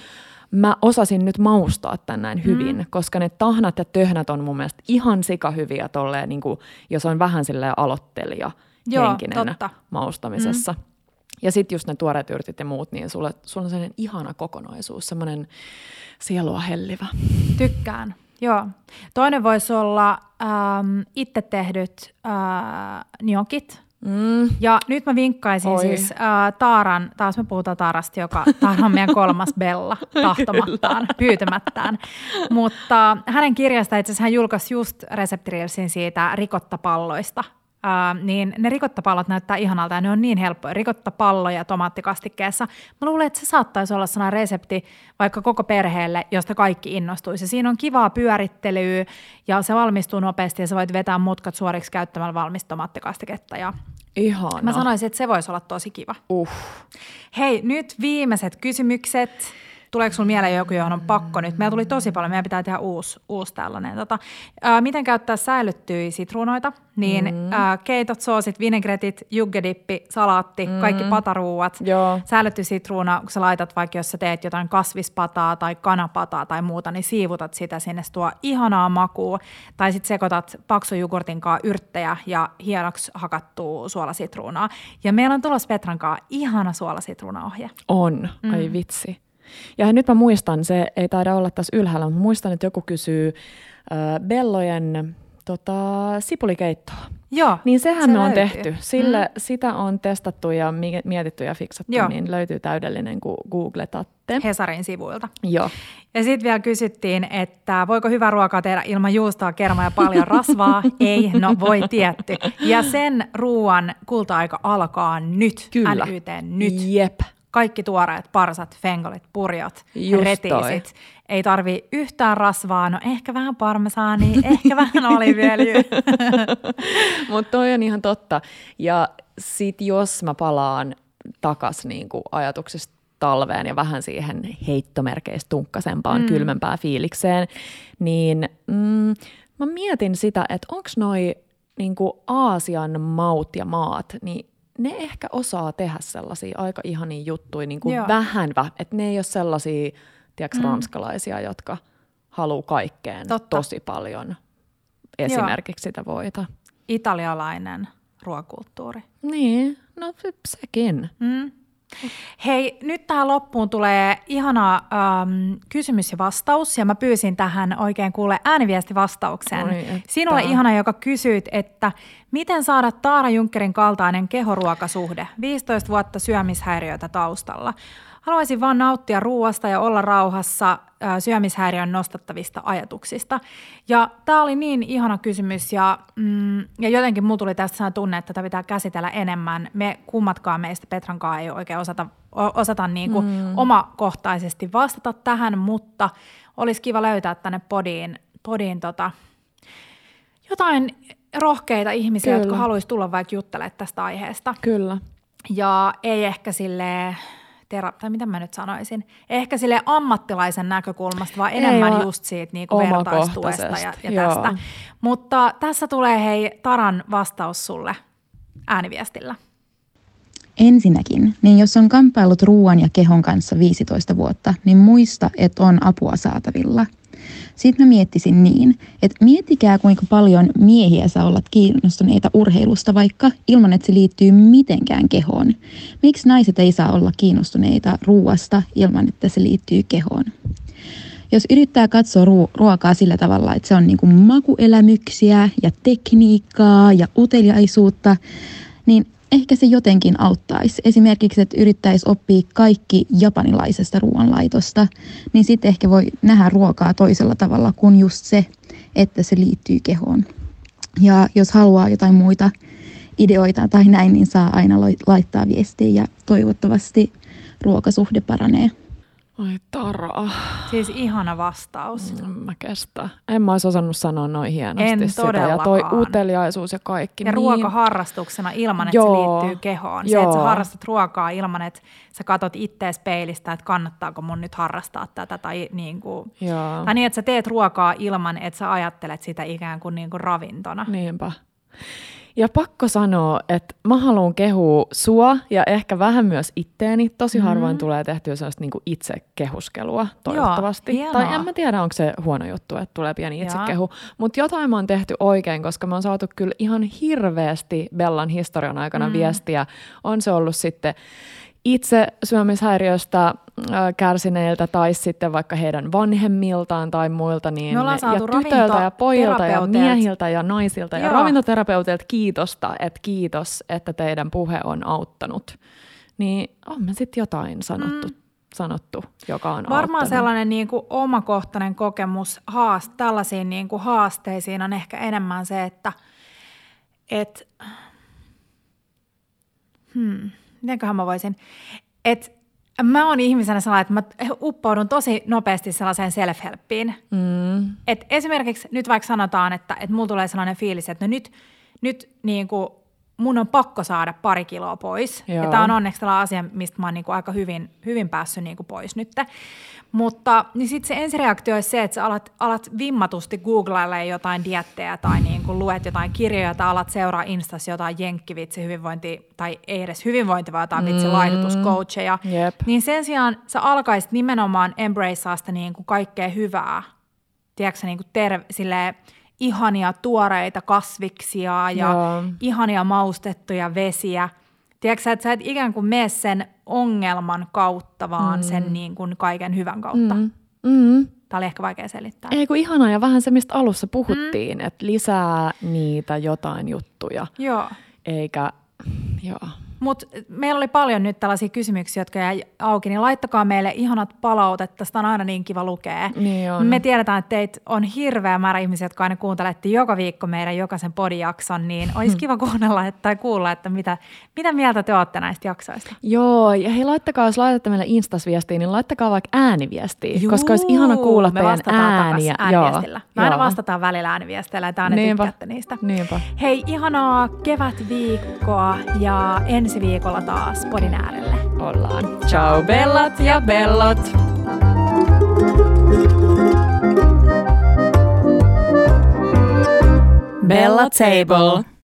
mä osasin nyt maustaa tän näin hyvin, mm. koska ne tahnat ja töhnät on mun mielestä ihan sikahyviä tolleen, niin kuin, jos on vähän silleen aloittelija henkinen totta. Maustamisessa. Mm. Ja sit just ne tuoreet yrtit ja muut, niin sulla, sulla on sellainen ihana kokonaisuus, semmoinen sielua hellivä. Tykkään, joo. Toinen voisi olla ähm, itse tehdyt äh, gnocchit. Mm. Ja nyt mä vinkkaisin Oi. siis äh, Taaran, taas me puhutaan Taarasta, joka Taara on meidän kolmas Bella tahtomattaan, pyytämättään. Mutta hänen kirjasta itse asiassa hän julkaisi just reseptirilsin siitä rikottapalloista. Äh, niin ne rikottapallot näyttää ihanalta ja ne on niin helppoja. Rikottapalloja tomaattikastikkeessa. Mä luulen, että se saattaisi olla sellainen resepti vaikka koko perheelle, josta kaikki innostuisi. Siinä on kivaa pyörittelyä ja se valmistuu nopeasti ja sä voit vetää mutkat suoriksi käyttämällä valmista tomaattikastiketta. Ja ihana. Mä sanoisin, että se voisi olla tosi kiva. Uh. Hei, nyt viimeiset kysymykset. Tuleeko sinulla mieleen joku, johon on pakko nyt? Meillä tuli tosi paljon, meidän pitää tehdä uusi, uusi tällainen. Tota, ää, miten käyttää säilyttyjä sitruunoita? Niin, mm. ää, keitot, soosit, vinegretit, juggedippi, salaatti, mm. kaikki pataruuat. Säilytty sitruuna, kun sä laitat vaikka, jos sä teet jotain kasvispataa tai kanapataa tai muuta, niin siivutat sitä sinne, se tuo ihanaa makua. Tai sitten sekoitat paksun jogurtin kaa yrttejä ja hienoksi hakattua suolasitruunaa. Ja meillä on tulossa Petran kaa ihana suolasitruunaohje. On, mm. ai vitsi. Ja nyt mä muistan, se ei taida olla tässä ylhäällä, mutta muistan, että joku kysyy äh, Bellojen tota, sipulikeittoa. Joo, niin sehän se on löytyy. Tehty. Sillä mm. sitä on testattu ja mietitty ja fiksattu, Joo. niin löytyy täydellinen, kun googletatte. Hesarin sivuilta. Joo. Ja sitten vielä kysyttiin, että voiko hyvää ruokaa tehdä ilman juustoa, kermaa ja paljon rasvaa? Ei, no voi tietty. Ja sen ruoan kulta-aika alkaa nyt, Kyllä. älyten nyt. Jep. Kaikki tuoreet, parsat, fengolit, purjot, Just retiisit. Toi. Ei tarvii yhtään rasvaa, no ehkä vähän parmesaania, ehkä vähän oliiviöljyä. Mutta toi on ihan totta. Ja sit jos mä palaan takas niinku ajatuksista talveen ja vähän siihen heittomerkeistä tunkkasempaan, mm. kylmempään fiilikseen, niin mm, mä mietin sitä, että onko noi niinku Aasian maut ja maat, niin ne ehkä osaa tehdä sellaisia aika ihania juttuja, niin kuin vähän, että ne ei ole sellaisia, tiedätkö, mm. ranskalaisia, jotka haluaa kaikkeen Totta. tosi paljon esimerkiksi Joo. sitä voita. Italialainen ruokakulttuuri. Niin, no sekin. Mm. Hei, nyt tähän loppuun tulee ihana ähm, kysymys ja vastaus, ja mä pyysin tähän oikein kuule ääniviestivastauksen. Oi, sinulle ihana, joka kysyit, että miten saada Taara Junckerin kaltainen kehoruokasuhde, viisitoista vuotta syömishäiriöitä taustalla. Haluaisin vaan nauttia ruoasta ja olla rauhassa äh, syömishäiriön nostattavista ajatuksista. Ja tämä oli niin ihana kysymys, ja, mm, ja jotenkin mulla tuli tästä tunne, että tätä pitää käsitellä enemmän. Me kummatkaan meistä Petrankaan ei oikein osata, osata niinku mm. omakohtaisesti vastata tähän, mutta olisi kiva löytää tänne podiin, podiin tota, jotain rohkeita ihmisiä, Kyllä. jotka haluaisi tulla vaikka juttelemaan tästä aiheesta. Kyllä. Ja ei ehkä silleen... Tera- tai mitä mä nyt sanoisin, ehkä sille ammattilaisen näkökulmasta, vaan enemmän Ei, just siitä niin kuin vertaistuesta ja, ja tästä. Mutta tässä tulee hei Taran vastaus sulle ääniviestillä. Ensinnäkin, niin jos on kamppaillut ruoan ja kehon kanssa viisitoista vuotta, niin muista, että on apua saatavilla. Sitten mä miettisin niin, että miettikää kuinka paljon miehiä sä olet kiinnostuneita urheilusta vaikka ilman, että se liittyy mitenkään kehoon. Miksi naiset ei saa olla kiinnostuneita ruuasta ilman, että se liittyy kehoon? Jos yrittää katsoa ruo- ruokaa sillä tavalla, että se on niinku makuelämyksiä ja tekniikkaa ja uteliaisuutta, niin ehkä se jotenkin auttaisi. Esimerkiksi, että yrittäisi oppia kaikki japanilaisesta ruoanlaitosta, niin sitten ehkä voi nähdä ruokaa toisella tavalla kuin just se, että se liittyy kehoon. Ja jos haluaa jotain muita ideoita tai näin, niin saa aina laittaa viestiä ja toivottavasti ruokasuhde paranee. Ai Tara. Siis ihana vastaus. En mä kestä. En mä olisi osannut sanoa noin hienosti en sitä. Ja toi uteliaisuus ja kaikki. Ja niin. ruokaharrastuksena ilman, että Joo. se liittyy kehoon. Joo. Se, että sä harrastat ruokaa ilman, että sä katot ittees peilistä, että kannattaako mun nyt harrastaa tätä. Tai niin, kuin, tai niin, että sä teet ruokaa ilman, että sä ajattelet sitä ikään kuin, niin kuin ravintona. Niinpä. Ja pakko sanoa, että mä haluan kehua sua ja ehkä vähän myös itteeni. Tosi harvoin mm. tulee tehtyä sellaista niinku itsekehuskelua toivottavasti. Joo, tai en mä tiedä, onko se huono juttu, että tulee pieni itsekehu. Mutta jotain mä oon tehty oikein, koska mä oon saatu kyllä ihan hirveästi Bellan historian aikana mm. viestiä. On se ollut sitten itse syömishäiriöstä kärsineiltä tai sitten vaikka heidän vanhemmiltaan tai muilta, niin ja tytöiltä ja pojilta ja miehiltä ja naisilta Joo. ja ravintoterapeuteilta kiitosta, että kiitos, että teidän puhe on auttanut. Niin on me sitten jotain sanottu, mm. sanottu, joka on Varmaan auttanut. Varmaan sellainen niin kuin omakohtainen kokemus haast, tällaisiin niin kuin haasteisiin on ehkä enemmän se, että et, hmm, mitenköhän mä voisin, että mä oon ihmisenä sellainen, että mä uppoudun tosi nopeasti sellaiseen self-helppiin. Mm. Et esimerkiksi nyt vaikka sanotaan, että, että mulla tulee sellainen fiilis, että no nyt, nyt niin kuin mun on pakko saada pari kiloa pois. Joo. Ja tää on onneksi tällainen asia, mistä mä oon niin kuin aika hyvin, hyvin päässyt niin kuin pois nyt. Mutta niin sitten se ensireaktio on se, että sä alat, alat vimmatusti googlailla jotain diettejä tai niin kuin luet jotain kirjoja tai alat seuraa Instassa jotain jenkkivitsi hyvinvointi tai ei edes hyvinvointi, vaan jotain mm. vitsi laihdutuscoacheja. Yep. Niin sen sijaan sä alkaisit nimenomaan embracea sitä niin kuin kaikkea hyvää, tiedätkö sä, niin kuin terve, silleen, ihania tuoreita kasviksia ja Joo. ihania maustettuja vesiä, tiedätkö sä, että sä et ikään kuin mene sen ongelman kautta, vaan mm. sen niin kuin kaiken hyvän kautta. Mm. Mm. Tämä oli ehkä vaikea selittää. Ei kun ihanaa, ja vähän se, mistä alussa puhuttiin, mm. että lisää niitä jotain juttuja. Joo. Eikä, joo. Mutta meillä oli paljon nyt tällaisia kysymyksiä, jotka jäi auki, niin laittakaa meille ihanat palautetta, sitä on aina niin kiva lukea. Niin on. Me tiedetään, että teitä on hirveä määrä ihmisiä, jotka aina kuuntelette joka viikko meidän jokaisen podijakson, niin olisi kiva kuunnella tai kuulla, että mitä, mitä mieltä te olette näistä jaksoista. Joo, ja hei laittakaa, jos laitatte meille Instas-viestiin, niin laittakaa vaikka ääniviestiä, Juu, koska olisi ihana kuulla teidän ääniä. Me ääniviestillä. Me aina vastataan välillä ääniviestillä, ja te aina tykkäätte niistä. Niinpä. Hei, ihanaa kevätviikkoa ja en Ensi viikolla taas podin äärellä ollaan. Ciao bellat ja bellot! Bella Table.